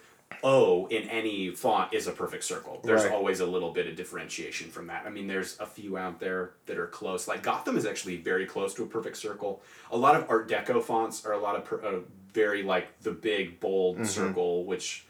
O in any font is a perfect circle. There's right. always a little bit of differentiation from that. I mean, there's a few out there that are close. Like Gotham is actually very close to a perfect circle. A lot of Art Deco fonts are a lot of per, uh, very like the big bold mm-hmm. circle, which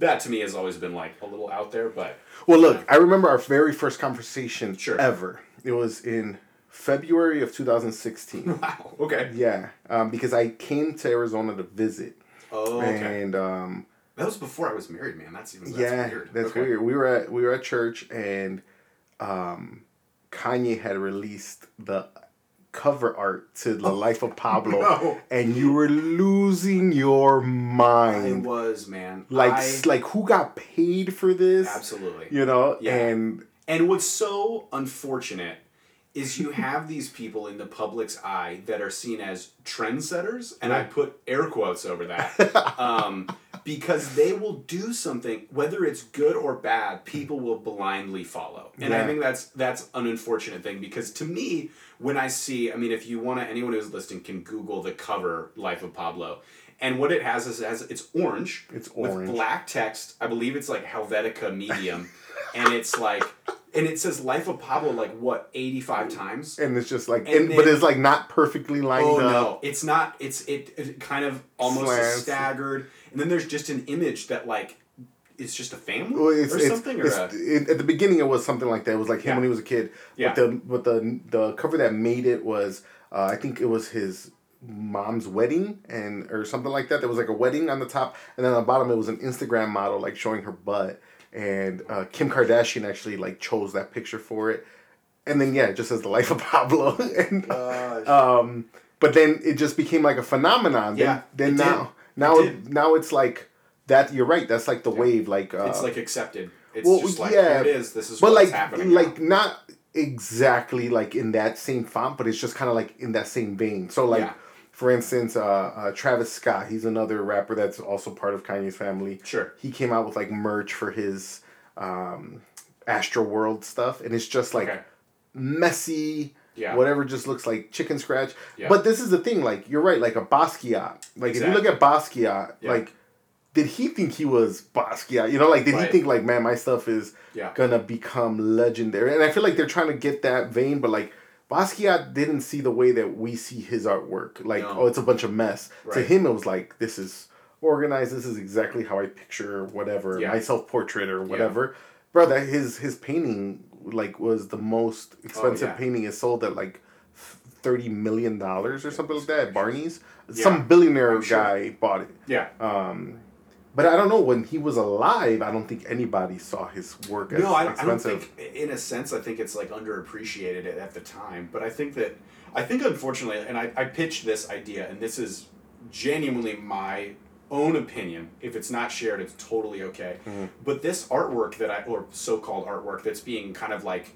that to me has always been like a little out there. But well, look, I remember our very first conversation sure. ever. It was in February of two thousand sixteen. Wow. Okay. Yeah, um, because I came to Arizona to visit. Oh. Okay. And. Um, That was before I was married, man. That's even that's yeah, weird. That's okay. weird. We were at we were at church, and um, Kanye had released the cover art to The oh, Life of Pablo, no. and you were losing your mind. I was, man. Like, I, like who got paid for this? Absolutely. You know, yeah. and and what's so unfortunate is you have these people in the public's eye that are seen as trendsetters, and right. I put air quotes over that, um, because they will do something, whether it's good or bad, people will blindly follow. And yeah. I think that's that's an unfortunate thing, because to me, when I see, I mean, if you want to, anyone who's listening can Google the cover Life of Pablo, and what it has is it has, it's orange. It's orange. With black text. I believe it's like Helvetica medium, and it's like... And it says Life of Pablo like what eighty-five times, and it's just like, and then, but it's like not perfectly lined oh, up. Oh no, it's not. It's it, it kind of almost is staggered, and then there's just an image that like it's just a family well, it's, or it's, something. It's, or a... it, at the beginning, it was something like that. It was like him yeah. when he was a kid. Yeah. But the but the the cover that made it was uh, I think it was his mom's wedding and or something like that. There was like a wedding on the top, and then on the bottom it was an Instagram model like showing her butt. and uh, Kim Kardashian actually like chose that picture for it. And then yeah, it just says The Life of Pablo. and, um, but then it just became like a phenomenon. Yeah, then, then it now did. now it it, now it's like that. You're right. That's like the yeah. wave. Like uh, it's like accepted. It's well, just like yeah, here it is. This is but what's like, happening. Like now. Not exactly like in that same font, but it's just kind of like in that same vein. So like. Yeah. For instance, uh, uh, Travis Scott, he's another rapper that's also part of Kanye's family. Sure. He came out with, like, merch for his um, Astroworld stuff, and it's just, like, okay. messy, yeah. whatever just looks like chicken scratch. Yeah. But this is the thing, like, you're right, like a Basquiat. Like, exactly. If you look at Basquiat, yeah. like, did he think he was Basquiat? You know, like, did right. he think, like, man, my stuff is yeah. gonna become legendary? And I feel like they're trying to get that vein, but, like, Basquiat didn't see the way that we see his artwork. Like, no. oh, it's a bunch of mess. Right. To him, it was like, this is organized. This is exactly how I picture whatever, yeah. my self-portrait or whatever. Yeah. Bro, that his, his painting, like, was the most expensive oh, yeah. painting. It sold at, like, thirty million dollars or something like that at Barney's. Yeah. Some billionaire sure. guy bought it. Yeah. Um, but I don't know. When he was alive, I don't think anybody saw his work as no, I, expensive. No, I don't think. In a sense, I think it's like underappreciated at the time. But I think that I think unfortunately, and I, I pitched this idea, and this is genuinely my own opinion. If it's not shared, it's totally okay. Mm-hmm. But this artwork that I, or so-called artwork that's being kind of like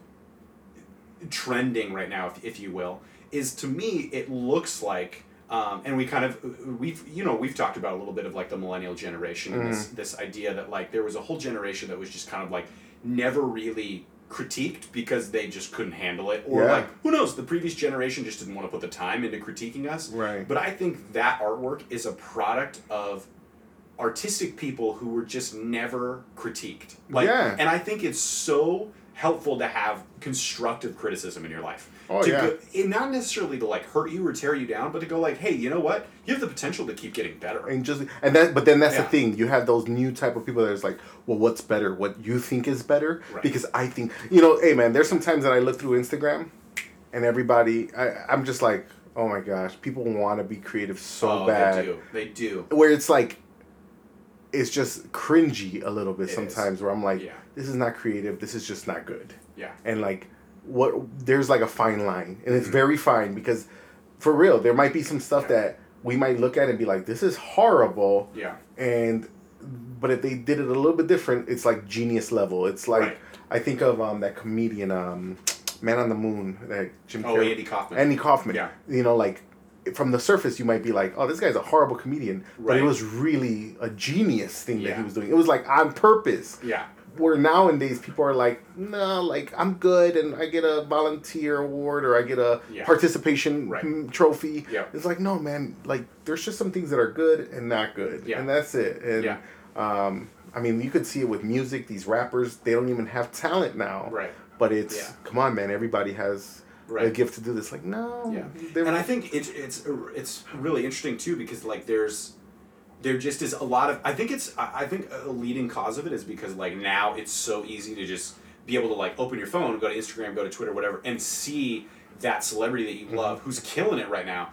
trending right now, if, if you will, is to me it looks like. Um, and we kind of, we've, you know, we've talked about a little bit of like the millennial generation and mm. this, this idea that like there was a whole generation that was just kind of like never really critiqued because they just couldn't handle it. Or yeah. like, who knows, the previous generation just didn't want to put the time into critiquing us. Right. But I think that artwork is a product of artistic people who were just never critiqued. Like, yeah. And I think it's so helpful to have constructive criticism in your life. Oh, to yeah. go, and not necessarily to like hurt you or tear you down, but to go like, hey, you know what? You have the potential to keep getting better. And just and that, but then that's yeah. the thing. You have those new type of people that is like, well, what's better? What you think is better? Right. Because I think, you know, hey man, there's some times that I look through Instagram, and everybody, I, I'm just like, oh my gosh, people want to be creative so oh, bad. They do. They do. Where it's like, it's just cringy a little bit it sometimes. Is. Where I'm like, yeah. this is not creative. This is just not good. Yeah. And like. What there's like a fine line, and it's mm-hmm. very fine because, for real, there might be some stuff yeah. that we might look at and be like, "This is horrible." Yeah. And, but if they did it a little bit different, it's like genius level. It's like right. I think of um that comedian um, Man on the Moon, that Jim. Oh, Carrey, Andy Kaufman. Andy Kaufman. Yeah. You know, like from the surface, you might be like, "Oh, this guy's a horrible comedian," right. but it was really a genius thing yeah. that he was doing. It was like on purpose. Yeah. Where nowadays people are like, no, nah, like I'm good, and I get a volunteer award or I get a yeah. participation right. trophy. Yeah. It's like, no, man, like there's just some things that are good and not good, yeah. and that's it. And yeah. um, I mean, you could see it with music. These rappers, they don't even have talent now. Right. But it's yeah. come on, man. Everybody has right. a gift to do this. Like, no. Yeah. They're... And I think it's it's it's really interesting too because like there's. There just is a lot of... I think it's... I think a leading cause of it is because, like, now it's so easy to just be able to, like, open your phone, go to Instagram, go to Twitter, whatever, and see that celebrity that you mm-hmm. love who's killing it right now.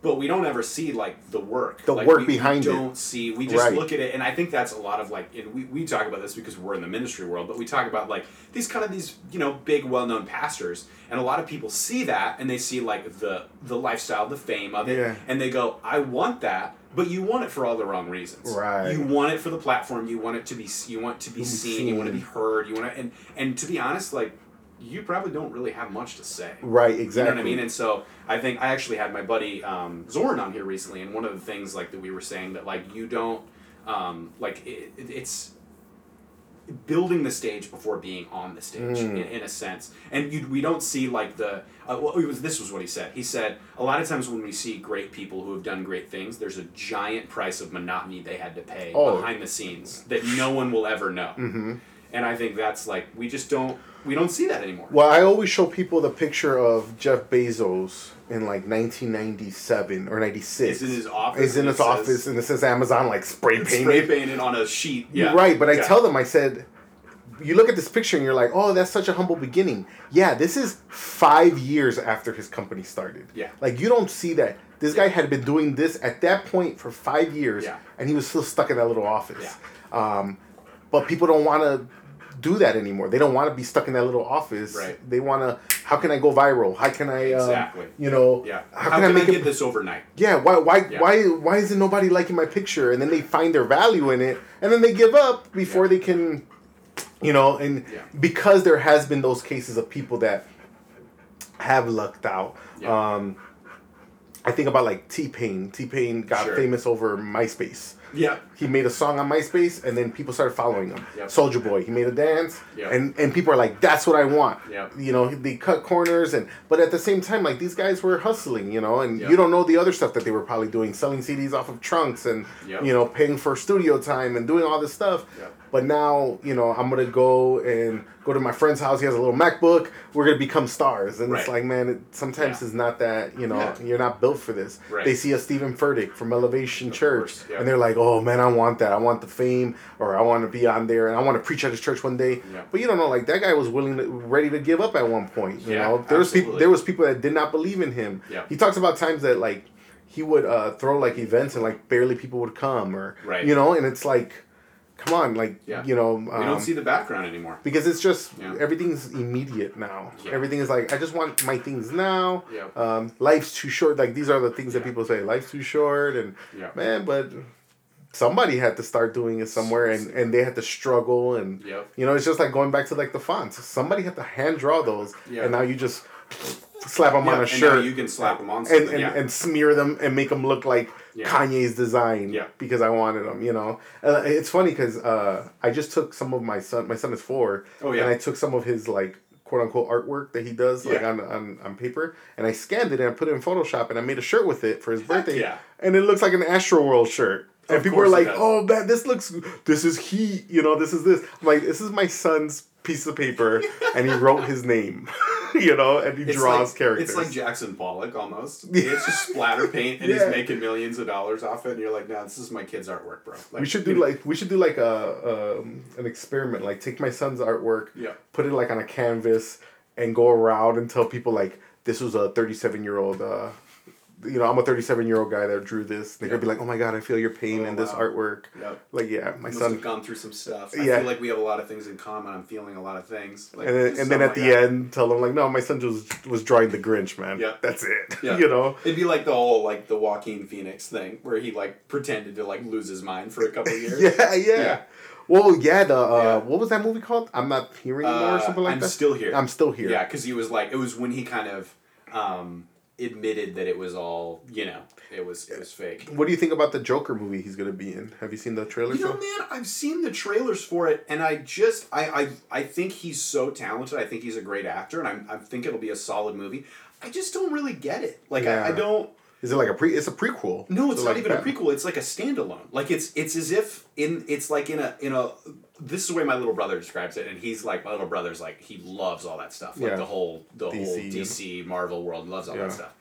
But we don't ever see, like, the work. The like, work we, behind it. We don't it. see... We just right. look at it, and I think that's a lot of, like... And we, we talk about this because we're in the ministry world, but we talk about, like, these kind of these, you know, big, well-known pastors, and a lot of people see that, and they see, like, the, the lifestyle, the fame of it, yeah. and they go, I want that. But you want it for all the wrong reasons. Right. You want it for the platform. You want it to be. You want to be seen, seen. You want to be heard. You want to, and and to be honest, like you probably don't really have much to say. Right. Exactly. You know what I mean? And so I think I actually had my buddy um, Zoran on here recently, and one of the things like that we were saying that like you don't um, like it, it, it's building the stage before being on the stage mm. in, in a sense, and you we don't see like the. Uh, well, it was, this was what he said. He said, a lot of times when we see great people who have done great things, there's a giant price of monotony they had to pay oh. behind the scenes that no one will ever know. Mm-hmm. And I think that's like, we just don't, we don't see that anymore. Well, I always show people the picture of Jeff Bezos in like nineteen ninety-seven or ninety-six. It's in his office. It's in his office and it says Amazon like spray painted. Spray painted on a sheet. Yeah. Right, but I yeah. tell them, I said... You look at this picture and you're like, oh, that's such a humble beginning. Yeah, this is five years after his company started. Yeah. Like, you don't see that. This yeah. guy had been doing this at that point for five years, yeah. and he was still stuck in that little office. Yeah. Um, But people don't want to do that anymore. They don't want to be stuck in that little office. Right. They want to, how can I go viral? How can I, uh, exactly. you know. Yeah. How, how can, can I, make I get it, this overnight? Yeah. Why Why? Yeah. Why? Why isn't nobody liking my picture? And then they find their value in it. And then they give up before yeah. they can, you know. And yeah. because there has been those cases of people that have lucked out. Yeah. Um, I think about like T-Pain. T-Pain got sure. famous over MySpace. Yeah. He made a song on MySpace, and then people started following him. Yep. Soulja Boy, he made a dance, yep. and, and people are like, that's what I want. Yep. You know, they cut corners, and but at the same time, like, these guys were hustling, you know, and yep. you don't know the other stuff that they were probably doing, selling C Ds off of trunks and, yep. you know, paying for studio time and doing all this stuff. Yep. But now, you know, I'm going to go and go to my friend's house. He has a little MacBook. We're going to become stars. And right. it's like, man, it, sometimes yeah. it's not that, you know, yeah. you're not built for this. Right. They see a Stephen Furtick from Elevation of Church. Yep. And they're like, oh, man, I want that. I want the fame, or I want to be on there. And I want to preach at his church one day. Yep. But you don't know, like, that guy was willing to, ready to give up at one point. You yeah, know, there was, people, there was people that did not believe in him. Yep. He talks about times that, like, he would uh, throw, like, events and, like, barely people would come. Or, right. you know, and it's like... Come on, like, yeah. you know... Um, we don't see the background anymore. Because it's just, yeah. everything's immediate now. Yeah. Everything is like, I just want my things now. Yeah. Um, life's too short. Like, these are the things yeah. that people say. Life's too short. And, yeah. man, but somebody had to start doing it somewhere. And, and they had to struggle. And, yep. you know, it's just like going back to, like, the fonts. Somebody had to hand-draw those. Yeah. And now you just slap them yeah. on a and shirt. And now you can slap them on something. And, and, yeah. and smear them and make them look like... Yeah. Kanye's design yeah. because I wanted them, you know. Uh, it's funny because uh, I just took some of my son. My son is four, oh, yeah. and I took some of his like quote unquote artwork that he does yeah. like on, on on paper, and I scanned it and I put it in Photoshop and I made a shirt with it for his birthday. yeah. And it looks like an Astroworld shirt, and of people were like, "Oh man, this looks. This is he. You know, this is this." I'm like, this is my son's piece of paper, and he wrote his name. You know, and he it's draws like, characters. It's like Jackson Pollock almost. Yeah. It's just splatter paint, and yeah. he's making millions of dollars off it. And you're like, nah, this is my kid's artwork, bro. Like, we should do like we should do like a um, an experiment. Like, take my son's artwork, yeah. put it like on a canvas, and go around and tell people like, this was a thirty-seven year old. Uh, you know, I'm a thirty-seven year old guy that drew this. They're yep. gonna be like, oh my god, I feel your pain oh, in wow. this artwork. Yep. Like, yeah, my Must son have gone through some stuff. I yeah. feel like we have a lot of things in common. I'm feeling a lot of things. Like, and then, and then at the god. end, tell them like, no, my son just was drawing the Grinch, man. Yeah, that's it. Yep. You know, it'd be like the whole like the Joaquin Phoenix thing where he like pretended to like lose his mind for a couple years. yeah, yeah, yeah. Well, yeah, the uh, yeah. what was that movie called? I'm Not Here Anymore uh, or something like I'm that. I'm Still Here. I'm Still Here. Yeah, because he was like, it was when he kind of. Um, admitted that it was all, you know, it was it was fake. What do you think about the Joker movie he's going to be in? Have you seen the trailer? You know, man, I've seen the trailers for it, and I just, I, I, I think he's so talented. I think he's a great actor, and I I think it'll be a solid movie. I just don't really get it. Like, yeah. I, I don't... Is it like a pre... It's a prequel. No, it's so not like even that. a prequel. It's like a standalone. Like, it's it's as if in... It's like in a... in a. This is the way my little brother describes it, and he's like... My little brother's like... He loves all that stuff. Like, yeah. the whole... The D C, whole D C, Marvel world loves all yeah. that stuff.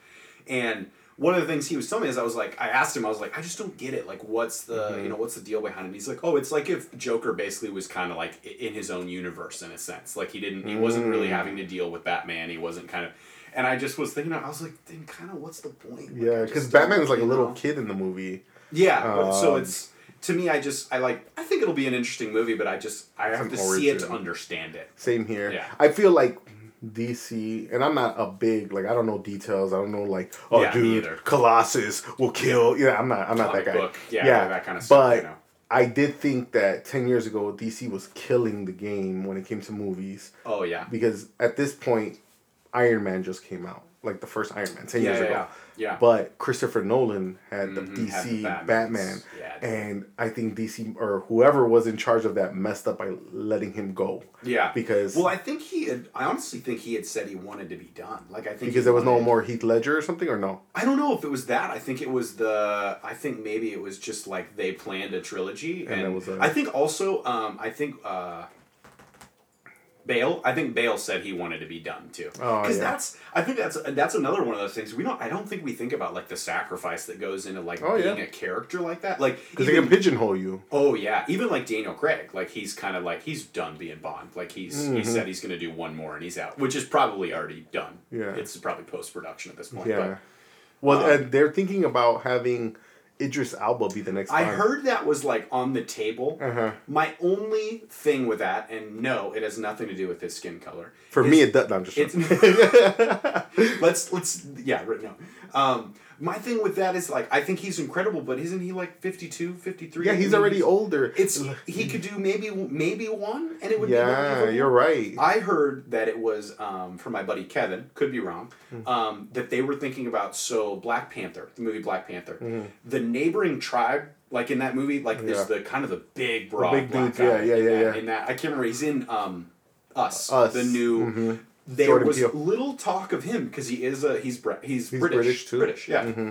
And one of the things he was telling me is I was like... I asked him, I was like, I just don't get it. Like, what's the... Mm-hmm. You know, what's the deal behind it? And he's like, oh, it's like if Joker basically was kind of like in his own universe, in a sense. Like, he didn't... He wasn't really having to deal with Batman. He wasn't kind of... And I just was thinking, I was like, then kind of what's the point? Like, yeah, because Batman's like a little know? kid in the movie. Yeah, um, so it's, to me, I just, I like, I think it'll be an interesting movie, but I just, I have to origin. see it to understand it. Same here. Yeah. I feel like D C, and I'm not a big, like, I don't know details. I don't know, like, oh, yeah, dude, Colossus will kill. Yeah, I'm not, I'm not Comic that guy. Book. Yeah, yeah, that kind of stuff, but, you know. I did think that ten years ago, D C was killing the game when it came to movies. Oh, yeah. Because at this point, Iron Man just came out, like the first Iron Man, ten yeah, years yeah, ago. Yeah, yeah. But Christopher Nolan had mm-hmm, the D C had the Batman, yeah, and I think D C or whoever was in charge of that messed up by letting him go. Yeah, because well, I think he had. I honestly think he had said he wanted to be done. Like I think because there was wanted, no more Heath Ledger or something or no. I don't know if it was that. I think it was the. I think maybe it was just like they planned a trilogy, and, and that was a, I think also. Um, I think. Uh, Bale, I think Bale said he wanted to be done too. Oh, Because yeah. that's, I think that's that's another one of those things we don't. I don't think we think about like the sacrifice that goes into like oh, being yeah. a character like that. Like because they can pigeonhole you. Oh yeah, even like Daniel Craig, like he's kind of like he's done being Bond. Like he's mm-hmm. he said he's going to do one more and he's out, which is probably already done. Yeah, it's probably post production at this point. Yeah, but, well, um, they're thinking about having Idris Elba be the next I time. Heard that was like on the table. Uh-huh. My only thing with that, and no, it has nothing to do with his skin color. For is, me, it does. No, I'm just it's, let's let's yeah right now. Um, my thing with that is like I think he's incredible, but isn't he like fifty-two, fifty-three? Yeah, he's already older. It's he could do maybe maybe one, and it would. Yeah, be you're right. I heard that it was um, from my buddy Kevin. Could be wrong. Mm-hmm. Um, that they were thinking about so Black Panther, the movie Black Panther, mm-hmm. the neighboring tribe, like in that movie, like yeah. there's the kind of the big broad the big black dude, guy. Yeah, yeah, yeah, yeah. In that, I can't remember. He's in um, Us, Us, the new. Mm-hmm. There Jordan was Peele. Little talk of him because he is a he's Bre- he's, he's British, British too. British, yeah. Mm-hmm.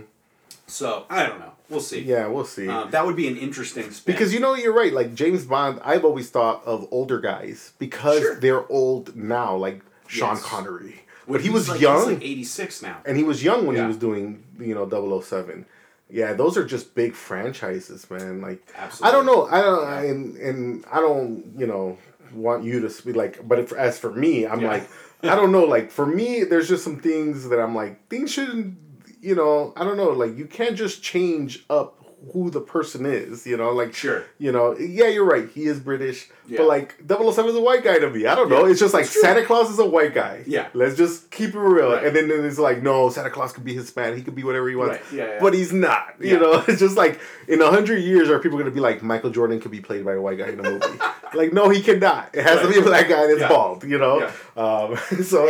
So I don't know. We'll see. Yeah, we'll see. Um, that would be an interesting spin. Because you know you're right. Like James Bond, I've always thought of older guys because sure. they're old now, like Sean yes. Connery. But when he was like, young. He's like eighty-six now, and he was young when yeah. he was doing you know double oh seven. Yeah, those are just big franchises, man. Like absolutely. I don't know. I don't yeah. I, and, and I don't you know want you to be like. But if, as for me, I'm yeah. like. I don't know, like, for me, there's just some things that I'm like, things shouldn't, you know, I don't know, like, you can't just change up who the person is, you know, like, sure, you know, yeah, you're right, he is British, yeah. but, like, double oh seven is a white guy to me, I don't know, yeah. it's just like, it's Santa Claus is a white guy, yeah, let's just keep it real, right. and then, then it's like, no, Santa Claus could be Hispanic, he could be whatever he wants, right. yeah, yeah, but he's not, yeah. you know, it's just like, in a hundred years, are people going to be like, Michael Jordan could be played by a white guy in a movie? Like, no, he cannot. It has right. to be a black guy that's yeah. bald, you know? Yeah. Um, so,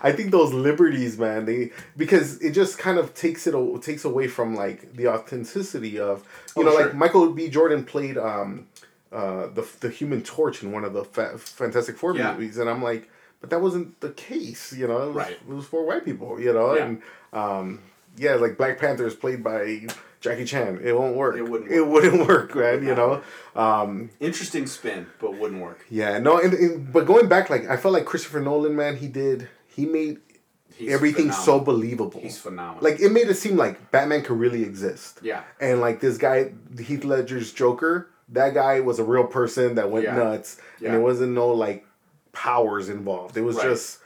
I think those liberties, man, they because it just kind of takes it takes away from, like, the authenticity of, you oh, know, sure. like, Michael B. Jordan played um, uh, the the Human Torch in one of the fa- Fantastic Four yeah. movies, and I'm like, but that wasn't the case, you know? It was, right. it was for white people, you know? Yeah. And, um, yeah, like, Black Panther is played by Jackie Chan. It won't work. It wouldn't work. It wouldn't work, man, you know? Um, Interesting spin, but wouldn't work. Yeah, no, and, and but going back, like, I felt like Christopher Nolan, man, he did, he made He's everything phenomenal. So believable. He's phenomenal. Like, it made it seem like Batman could really exist. Yeah. And, like, this guy, Heath Ledger's Joker, that guy was a real person that went yeah. nuts, yeah. and there wasn't no, like, powers involved. It was right. just,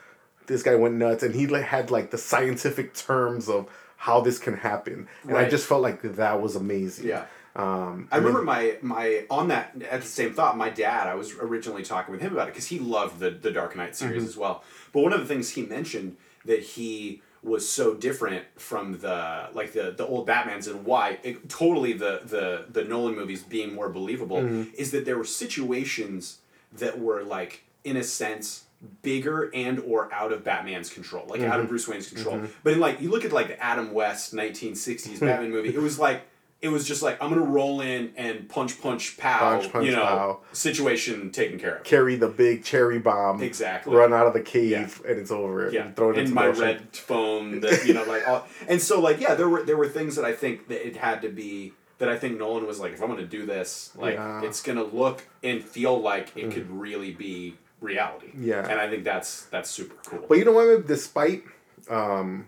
this guy went nuts, and he had, like, the scientific terms of how this can happen. And right. I just felt like that was amazing. Yeah. Um, I remember my, my, on that, at the same thought, my dad, I was originally talking with him about it because he loved the, the Dark Knight series mm-hmm. as well. But one of the things he mentioned that he was so different from the, like the, the old Batmans and why it, totally the, the, the Nolan movies being more believable mm-hmm. is that there were situations that were like, in a sense, bigger and or out of Batman's control, like mm-hmm. out of Bruce Wayne's control. Mm-hmm. But in like you look at like the Adam West nineteen sixties Batman movie, it was like it was just like I'm gonna roll in and punch, punch, pow, punch, punch, you know, pow. Situation taken care of. Carry the big cherry bomb, exactly. Run out of the cave yeah. and it's over. Yeah, and, throw it and into my motion. Red foam, that you know, like all, and so like yeah, there were there were things that I think that it had to be. That I think Nolan was like, if I'm gonna do this, like yeah. it's gonna look and feel like it mm. could really be reality. Yeah. And I think that's that's super cool. But you know what? Despite um,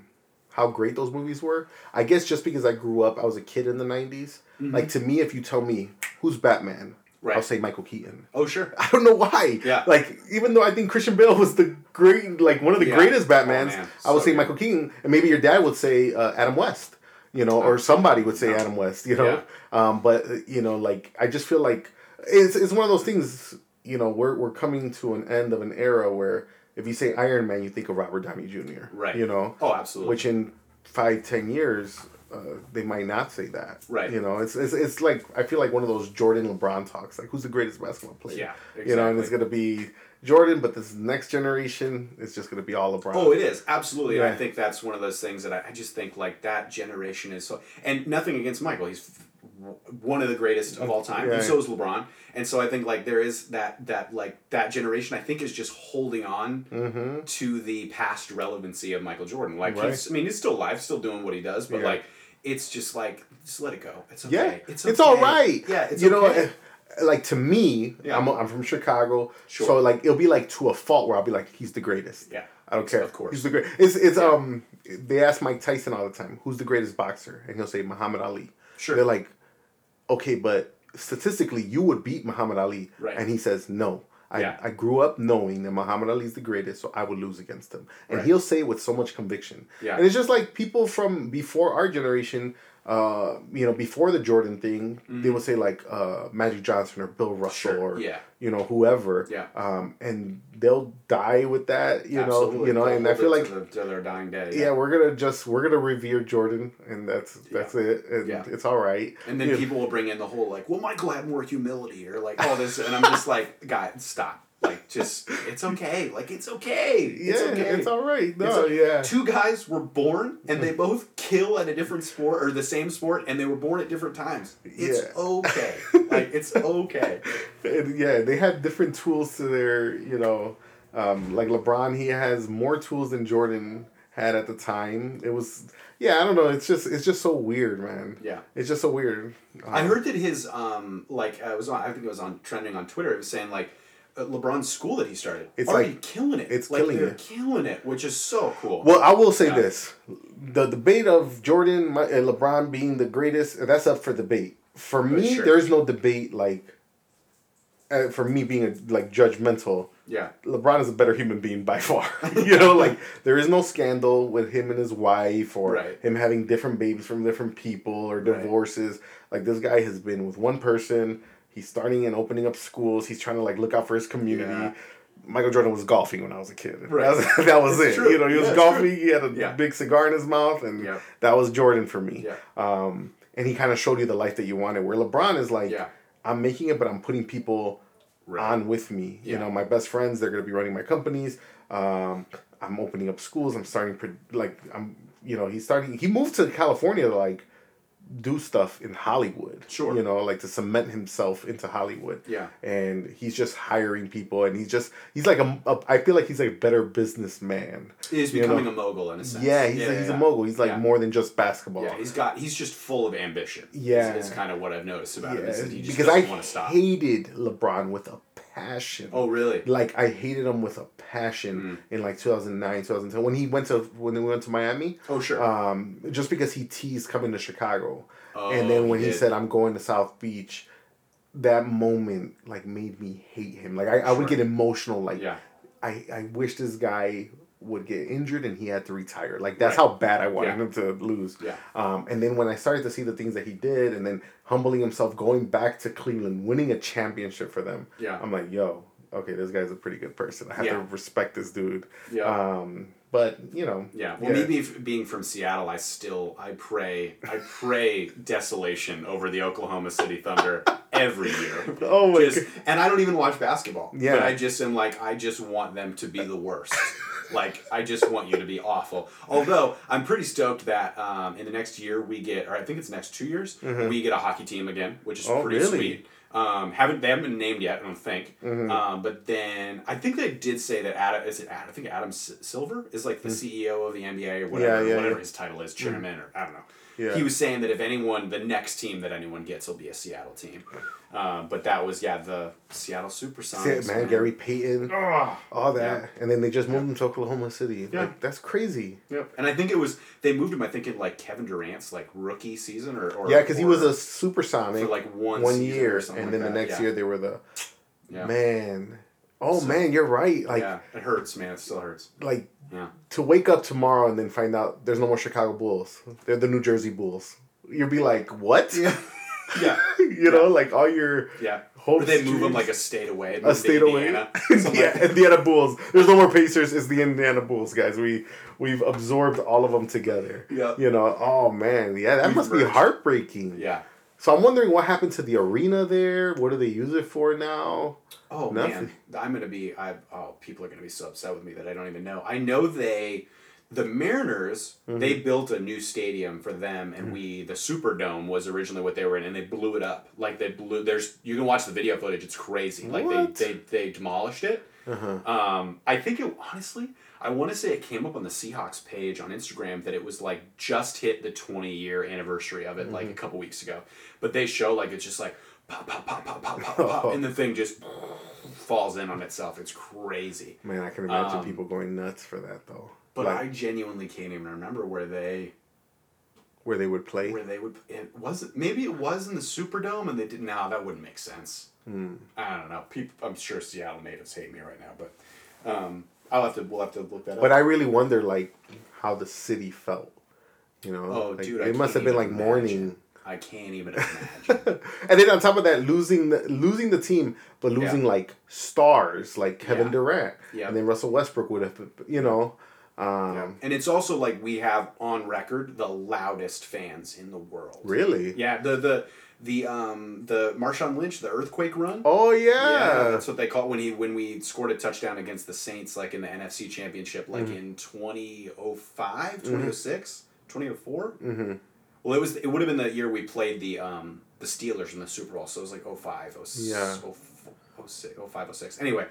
how great those movies were, I guess just because I grew up, I was a kid in the nineties. Mm-hmm. Like to me, if you tell me who's Batman, right. I'll say Michael Keaton. Oh sure. I don't know why. Yeah. Like even though I think Christian Bale was the great, like one of the yeah. greatest Batmans, oh, man. I would so say good. Michael Keaton, and maybe your dad would say uh, Adam West. You know, or somebody would say no. Adam West. You know, yeah. um, but you know, like I just feel like it's it's one of those things. You know, we're we're coming to an end of an era where if you say Iron Man, you think of Robert Downey Junior Right. You know. Oh, absolutely. Which in five, ten years, uh, they might not say that. Right. You know, it's it's it's like I feel like one of those Jordan LeBron talks. Like, who's the greatest basketball player? Yeah. Exactly. You know, and it's gonna be Jordan, but this next generation is just gonna be all LeBron. Oh, it is absolutely. Yeah. And I think that's one of those things that I, I just think like that generation is so. And nothing against Michael. He's one of the greatest of all time, yeah. and so is LeBron. And so I think like there is that that like that generation I think is just holding on mm-hmm. to the past relevancy of Michael Jordan. Like right. he's, I mean, he's still alive, still doing what he does, but yeah. like it's just like just let it go. It's okay. Yeah. It's okay. It's all right. Yeah, it's you okay. know, like to me, yeah. I'm I'm from Chicago, sure. so like it'll be like to a fault where I'll be like he's the greatest. Yeah. I don't care. Of course. He's the great. It's it's yeah. um they ask Mike Tyson all the time, who's the greatest boxer? And he'll say Muhammad Ali. Sure. They're like, okay, but statistically, you would beat Muhammad Ali. Right. And he says, no. I, yeah. I grew up knowing that Muhammad Ali is the greatest, so I would lose against him. And right. he'll say it with so much conviction. Yeah. And it's just like people from before our generation, uh, you know, before the Jordan thing, mm-hmm. they would say like uh, Magic Johnson or Bill Russell sure. or yeah. you know, whoever. Yeah. Um, and they'll die with that, you Absolutely. know, you know, they'll and I feel like to, the, to their dying day. Yeah, yeah we're gonna just we're gonna revere Jordan, and that's that's yeah. it, and yeah. it's all right. And then you people know. will bring in the whole like, well, Michael had more humility, or like all this, and I'm just like, God, stop. Like, just, it's okay. Like, it's okay. It's yeah, okay. It's all right. No, like, yeah. Two guys were born, and they both kill at a different sport, or the same sport, and they were born at different times. It's yeah. okay. Like, it's okay. And, yeah, they had different tools to their, you know, um, like LeBron, he has more tools than Jordan had at the time. It was, yeah, I don't know. It's just, it's just so weird, man. Yeah. It's just so weird. Um, I heard that his, um, like, I was on, I think it was on trending on Twitter, it was saying, like, LeBron's school that he started. It's already like, killing it. It's like, killing they're it. killing it, which is so cool. Well, I will say yeah. this. The debate of Jordan and LeBron being the greatest, that's up for debate. For me, sure. there's no debate, like, uh, for me being, a, like, judgmental. Yeah. LeBron is a better human being by far. You know, like, there is no scandal with him and his wife or right. him having different babies from different people or divorces. Right. Like, this guy has been with one person. He's starting and opening up schools. He's trying to, like, look out for his community. Yeah. Michael Jordan was golfing when I was a kid. Right. That was, that was it. True. You know, he yeah, was golfing. True. He had a yeah. big cigar in his mouth, and yeah. that was Jordan for me. Yeah. Um, and he kind of showed you the life that you wanted, where LeBron is like, yeah. I'm making it, but I'm putting people right. on with me. Yeah. You know, my best friends, they're going to be running my companies. Um, I'm opening up schools. I'm starting, pre- like, I'm, you know, he's starting. He moved to California, like, do stuff in Hollywood. Sure. You know, like to cement himself into Hollywood. Yeah. And he's just hiring people, and he's just, he's like a, a I feel like he's a better businessman. He's becoming know? a mogul in a sense. Yeah, he's, yeah, a, he's yeah. a mogul. He's like yeah. more than just basketball. Yeah, he's got, he's just full of ambition. Yeah. Is, is kind of what I've noticed about yeah. him. Is that he just because doesn't I want to stop. hated LeBron with a passion. Oh, really? Like, I hated him with a passion mm. in like two thousand nine, two thousand ten when he went to when we went to Miami. Oh, sure. Um, just because he teased coming to Chicago, oh, and then when he, he said I'm going to South Beach, that moment like made me hate him. Like I, sure. I would get emotional. Like yeah. I I wish this guy would get injured and he had to retire. Like that's right. how bad I wanted yeah. him to lose. Yeah. Um, and then when I started to see the things that he did, and then humbling himself, going back to Cleveland, winning a championship for them. Yeah. I'm like, yo, okay, this guy's a pretty good person. I have yeah. to respect this dude. Yeah. Um, but you know. Yeah. Well, yeah. me being from Seattle, I still I pray I pray desolation over the Oklahoma City Thunder every year. Oh my just, God. And I don't even watch basketball. Yeah. But I just am like I just want them to be the worst. Like, I just want you to be awful. Although, I'm pretty stoked that um, in the next year we get, or I think it's next two years, mm-hmm. we get a hockey team again, which is oh, pretty really? sweet. Um, haven't They haven't been named yet, I don't think. Mm-hmm. Um, but then, I think they did say that Adam, is it Adam, I think Adam S- Silver is like the mm-hmm. C E O of the N B A or whatever, yeah, yeah, whatever yeah. his title is, chairman mm-hmm. or I don't know. Yeah. He was saying that if anyone, the next team that anyone gets will be a Seattle team. Um, but that was, yeah, the Seattle Supersonics. Man, man, Gary Payton, Ugh. all that. Yeah. And then they just moved yeah. him to Oklahoma City. Yeah. Like, that's crazy. Yep. And I think it was, they moved him, I think, in, like, Kevin Durant's, like, rookie season or... or yeah, because he was a Supersonic for, like, one, one year. And like then that. the next yeah. year they were the... Yeah. Man. Oh, so, man, you're right. Like, yeah, it hurts, man. It still hurts. Like... Yeah. To wake up tomorrow and then find out there's no more Chicago Bulls. They're the New Jersey Bulls. You'll be like, what? Yeah. yeah. you yeah. know, like all your yeah. whole Or they move them like a state away. A state Indiana, away. yeah, like Indiana Bulls. There's no more Pacers. It's the Indiana Bulls, guys. We, we've absorbed all of them together. Yeah. You know, oh, man. Yeah, that we've must merged. be heartbreaking. Yeah. So I'm wondering what happened to the arena there. What do they use it for now? Oh, Nothing. man. I'm going to be... I Oh, people are going to be so upset with me that I don't even know. I know they... The Mariners, mm-hmm. they built a new stadium for them, and mm-hmm. we... The Superdome was originally what they were in, and they blew it up. Like, they blew... There's... You can watch the video footage. It's crazy. Like, what? they they they demolished it. Uh-huh. Um, I think it... Honestly, I want to say it came up on the Seahawks page on Instagram that it was, like, just hit the twenty-year anniversary of it, mm-hmm. like, a couple weeks ago. But they show, like, it's just, like... Pop, pop, pop, pop, pop, pop, pop, oh. and the thing just falls in on itself. It's crazy. Man, I can imagine um, people going nuts for that, though. But like, I genuinely can't even remember where they... Where they would play? Where they would... It wasn't... Maybe it was in the Superdome, and they didn't... No, that wouldn't make sense. Mm. I don't know. People, I'm sure Seattle natives hate me right now, but um, I'll have to... We'll have to look that but up. But I really wonder, like, how the city felt. You know, oh, like, dude, it I must have been like imagine. morning. I can't even imagine. And then on top of that, losing the, losing the team, but losing yeah. like stars like Kevin yeah. Durant, yeah, and then Russell Westbrook would have, you know. Um, yeah. And it's also like we have on record the loudest fans in the world. Really? Yeah. The the the um the Marshawn Lynch, the earthquake run. Oh yeah. Yeah, that's what they call it when he when we scored a touchdown against the Saints, like in the N F C Championship, like mm-hmm. in twenty oh five, twenty oh six, twenty oh four. Mm-hmm. Well, it was it would have been the year we played the um the Steelers in the Super Bowl, so it was like oh five, oh six, anyway.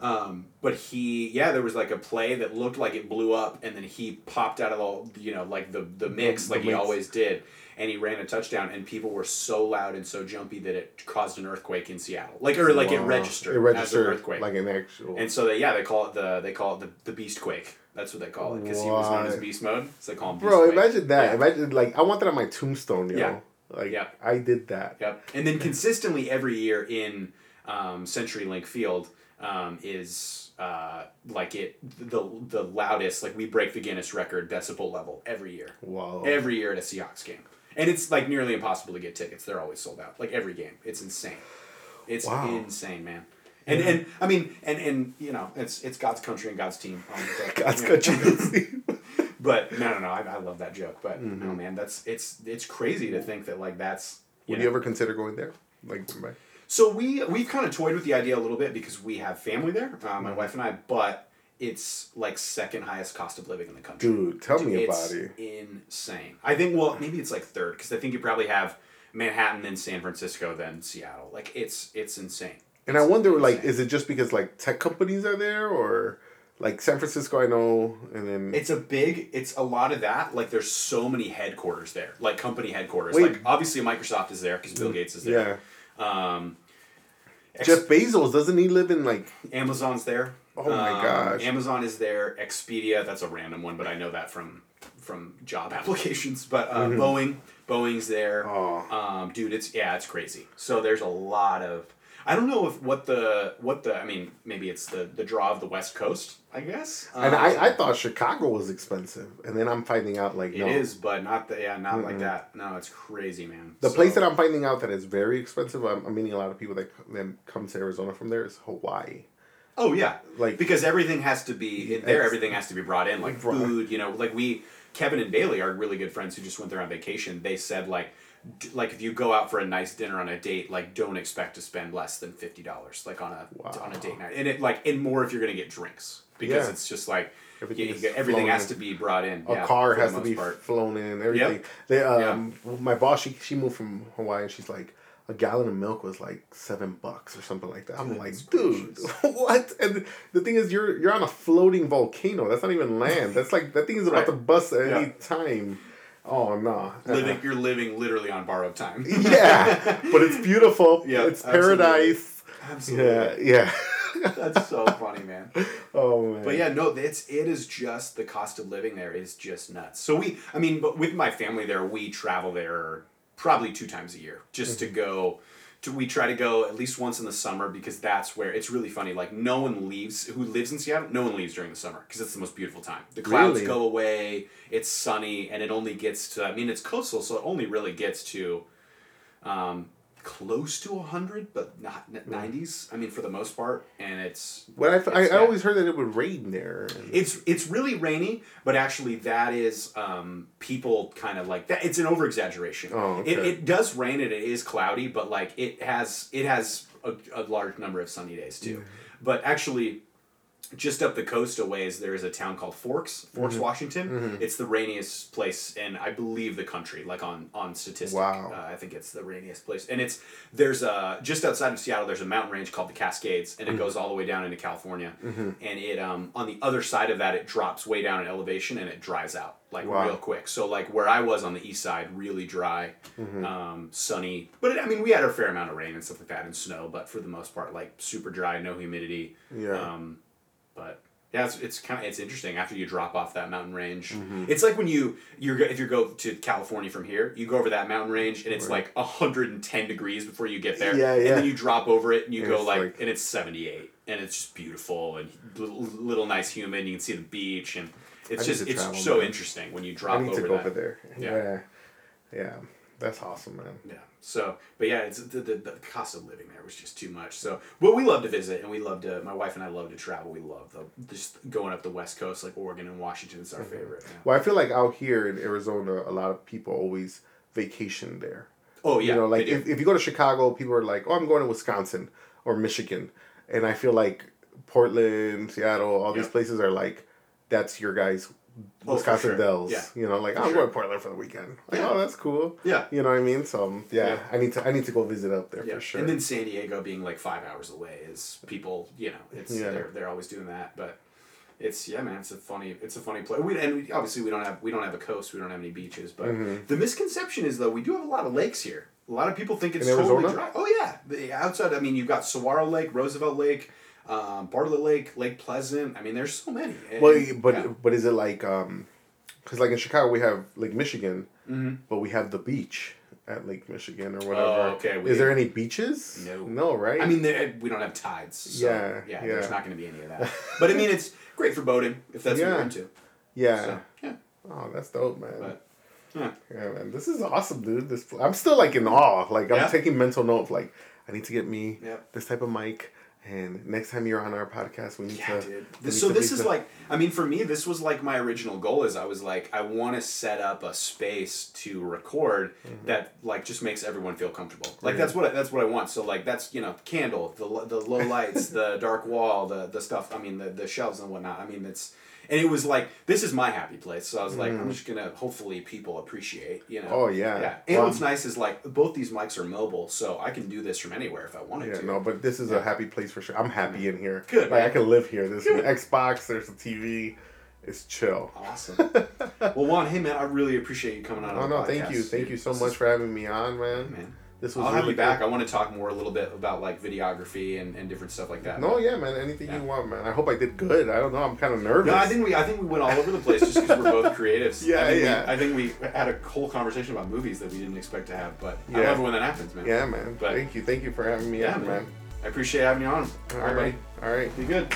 Um, but he, yeah, there was like a play that looked like it blew up, and then he popped out of the, you know, like the, the mix, like the mix. He always did, and he ran a touchdown, and people were so loud and so jumpy that it caused an earthquake in Seattle, like or like wow. it registered, it registered as an earthquake, like an actual. And so they, yeah, they call it the they call it the, the Beastquake. That's what they call it because he was known as Beast Mode, so they call him Beastquake. Bro, imagine that! Yeah. Imagine like I want that on my tombstone, you yeah. know? Like yeah. I did that. Yep. And then consistently every year in um, CenturyLink Field. Um, is uh, like it the the loudest, like we break the Guinness record decibel level every year. Wow. Every year at a Seahawks game. And it's like nearly impossible to get tickets. They're always sold out. Like every game. It's insane. It's wow. insane, man. And yeah. and I mean and, and you know, it's it's God's country and God's team. Um, but, God's you know, country. But no no no, I, I love that joke. But mm-hmm. no man, that's it's it's crazy to think that like that's you Would know, you ever consider going there? Like right? So we, we've kind of toyed with the idea a little bit because we have family there, uh, my mm-hmm. wife and I, but it's like second highest cost of living in the country. Dude, tell Dude, me about it. It's insane. I think, well, maybe it's like third because I think you probably have Manhattan, then San Francisco, then Seattle. Like, it's it's insane. And it's I wonder, insane. like, is it just because, like, tech companies are there or, like, San Francisco, I know, and then... It's a big, it's a lot of that. Like, there's so many headquarters there, like company headquarters. Wait. Like, obviously Microsoft is there because Bill Gates is there. Yeah. Um, Ex- Jeff Bezos, doesn't he live in like... Amazon's there. Oh my um, gosh. Amazon is there. Expedia, that's a random one, but I know that from from job applications. But uh, mm-hmm. Boeing, Boeing's there. Oh. Um, dude, it's, yeah, it's crazy. So there's a lot of... I don't know if what the, what the I mean, maybe it's the, the draw of the West Coast, I guess. Um, and I, I thought Chicago was expensive. And then I'm finding out like, it no. It is, but not the, yeah, not mm-hmm. like that. No, it's crazy, man. The so, place that I'm finding out that is very expensive, I'm, I'm meeting a lot of people that come to Arizona from there, is Hawaii. Oh, yeah. like Because everything has to be, in there everything has to be brought in. Like brought. food, you know, like we, Kevin and Bailey are really good friends who just went there on vacation. They said like, like if you go out for a nice dinner on a date, like don't expect to spend less than fifty dollars like on a wow. on a date night, and it like and more if you're gonna get drinks because yeah. it's just like everything, you, you get, everything has to be brought in. A yeah, car has to be part. flown in. Everything. Yep. They, um, yeah. My boss, she she moved from Hawaii, and she's like, a gallon of milk was like seven bucks or something like that. I'm dude, like, dude, what? And the thing is, you're you're on a floating volcano. That's not even land. That's like that thing is about right. to bust at yeah. any time. Oh, no. Living, uh, you're living literally on borrowed time. Yeah. But it's beautiful. Yeah, it's paradise. Absolutely. absolutely. Yeah. yeah. That's so funny, man. Oh, man. But yeah, no, it's, it is just the cost of living there is just nuts. So we, I mean, but with my family there, we travel there probably two times a year just mm-hmm. to go. To, we try to go at least once in the summer because that's where it's really funny. Like no one leaves who lives in Seattle. No one leaves during the summer because it's the most beautiful time. The clouds really? go away. It's sunny, and it only gets to. I mean, it's coastal, so it only really gets to um, close to a hundred, but not nineties. I mean, for the most part, and it's. Well, I, it's I, I always heard that it would rain there. It's it's really rainy, but actually that is um, people kind of like that. It's an over exaggeration. Oh, okay. It it does rain and it is cloudy, but like it has it has a, a large number of sunny days too. Yeah. But actually, just up the coast a ways, there is a town called Forks, Forks, mm-hmm. Washington. Mm-hmm. It's the rainiest place in, I believe, the country, like on, on statistic. Wow. Uh, I think it's the rainiest place. And it's, there's a, just outside of Seattle, there's a mountain range called the Cascades, and it mm-hmm. goes all the way down into California. Mm-hmm. And it, um, on the other side of that, it drops way down in elevation and it dries out, like wow. real quick. So like where I was on the east side, really dry, mm-hmm. um, sunny. But it, I mean, we had a fair amount of rain and stuff like that and snow, but for the most part, like super dry, no humidity. Yeah. Um, But yeah, it's, it's kind of it's interesting after you drop off that mountain range. Mm-hmm. It's like when you you're if you go to California from here, you go over that mountain range and it's right. like one hundred ten degrees before you get there. Yeah, yeah. And then you drop over it and you and go like, like and it's seventy-eight and it's just beautiful and little, little nice humid. You can see the beach and It's I just it's so man. interesting when you drop. I need over to go that. over there. Yeah. yeah, yeah, that's awesome, man. Yeah. So, but yeah, it's the, the the cost of living there was just too much. So, but we love to visit, and we love to. My wife and I love to travel. We love the just going up the West Coast, like Oregon and Washington, is our mm-hmm. favorite. Yeah. Well, I feel like out here in Arizona, a lot of people always vacation there. Oh yeah, you know, like if if you go to Chicago, people are like, "Oh, I'm going to Wisconsin or Michigan," and I feel like Portland, Seattle, all yep. these places are like. That's your guys, Wisconsin oh, sure. Dells. Yeah. You know, like for I'm sure. going to Portland for the weekend. Like, yeah. oh, that's cool. Yeah. You know what I mean? So yeah, yeah. I need to I need to go visit up there yeah. for sure. And then San Diego being like five hours away is people. You know, it's yeah. they're they're always doing that. But it's yeah, man, it's a funny it's a funny place. We and we, obviously we don't have we don't have a coast. We don't have any beaches. But mm-hmm. the misconception is though we do have a lot of lakes here. A lot of people think it's totally dry. Oh yeah, the outside. I mean, you've got Saguaro Lake, Roosevelt Lake. Um, Bartlett Lake, Lake Pleasant. I mean, there's so many. And, well, but yeah. but is it like, um, because like in Chicago we have Lake Michigan, mm-hmm. but we have the beach at Lake Michigan or whatever. Oh, okay. We is there any beaches? No. No, right? I mean, there, we don't have tides. So, yeah, yeah. Yeah, there's not going to be any of that. But I mean, it's great for boating if that's yeah. what you're into. Yeah. So, yeah. Oh, that's dope, man. But, yeah. yeah, man. This is awesome, dude. This I'm still like in awe. Like I'm yeah. taking mental notes. Like I need to get me yeah. this type of mic. And next time you're on our podcast, we need yeah, to... Yeah, so to this is to... like... I mean, for me, this was like my original goal is I was like, I want to set up a space to record mm-hmm. that like just makes everyone feel comfortable. Like yeah. that's what I, that's what I want. So like that's, you know, candle, the the low lights, the dark wall, the, the stuff, I mean, the, the shelves and whatnot. I mean, it's... And it was like, this is my happy place. So I was like, mm. I'm just going to, hopefully people appreciate, you know. Oh, yeah. yeah. And wow. what's nice is like, both these mics are mobile, so I can do this from anywhere if I wanted yeah, to. Yeah, no, but this is yeah. a happy place for sure. I'm happy mm. in here. Good. Like, man. I can live here. There's Good. an Xbox, there's a T V. It's chill. Awesome. Well, Juan, hey, man, I really appreciate you coming on oh, the no, podcast. Thank you. Thank you so this much is... for having me on, man. man. This was I'll really have you back. Good. I want to talk more a little bit about like videography and, and different stuff like that. No, but, yeah, man. Anything yeah. you want, man. I hope I did good. I don't know. I'm kind of nervous. No, I think we I think we went all over the place just because we're both creatives. Yeah, I think yeah. We, I think we had a whole conversation about movies that we didn't expect to have, but yeah. I love it when that happens, man. Yeah, man. But, thank you. Thank you for having me yeah, on, man. man. I appreciate having you on. All, all right, buddy. All right. Be good.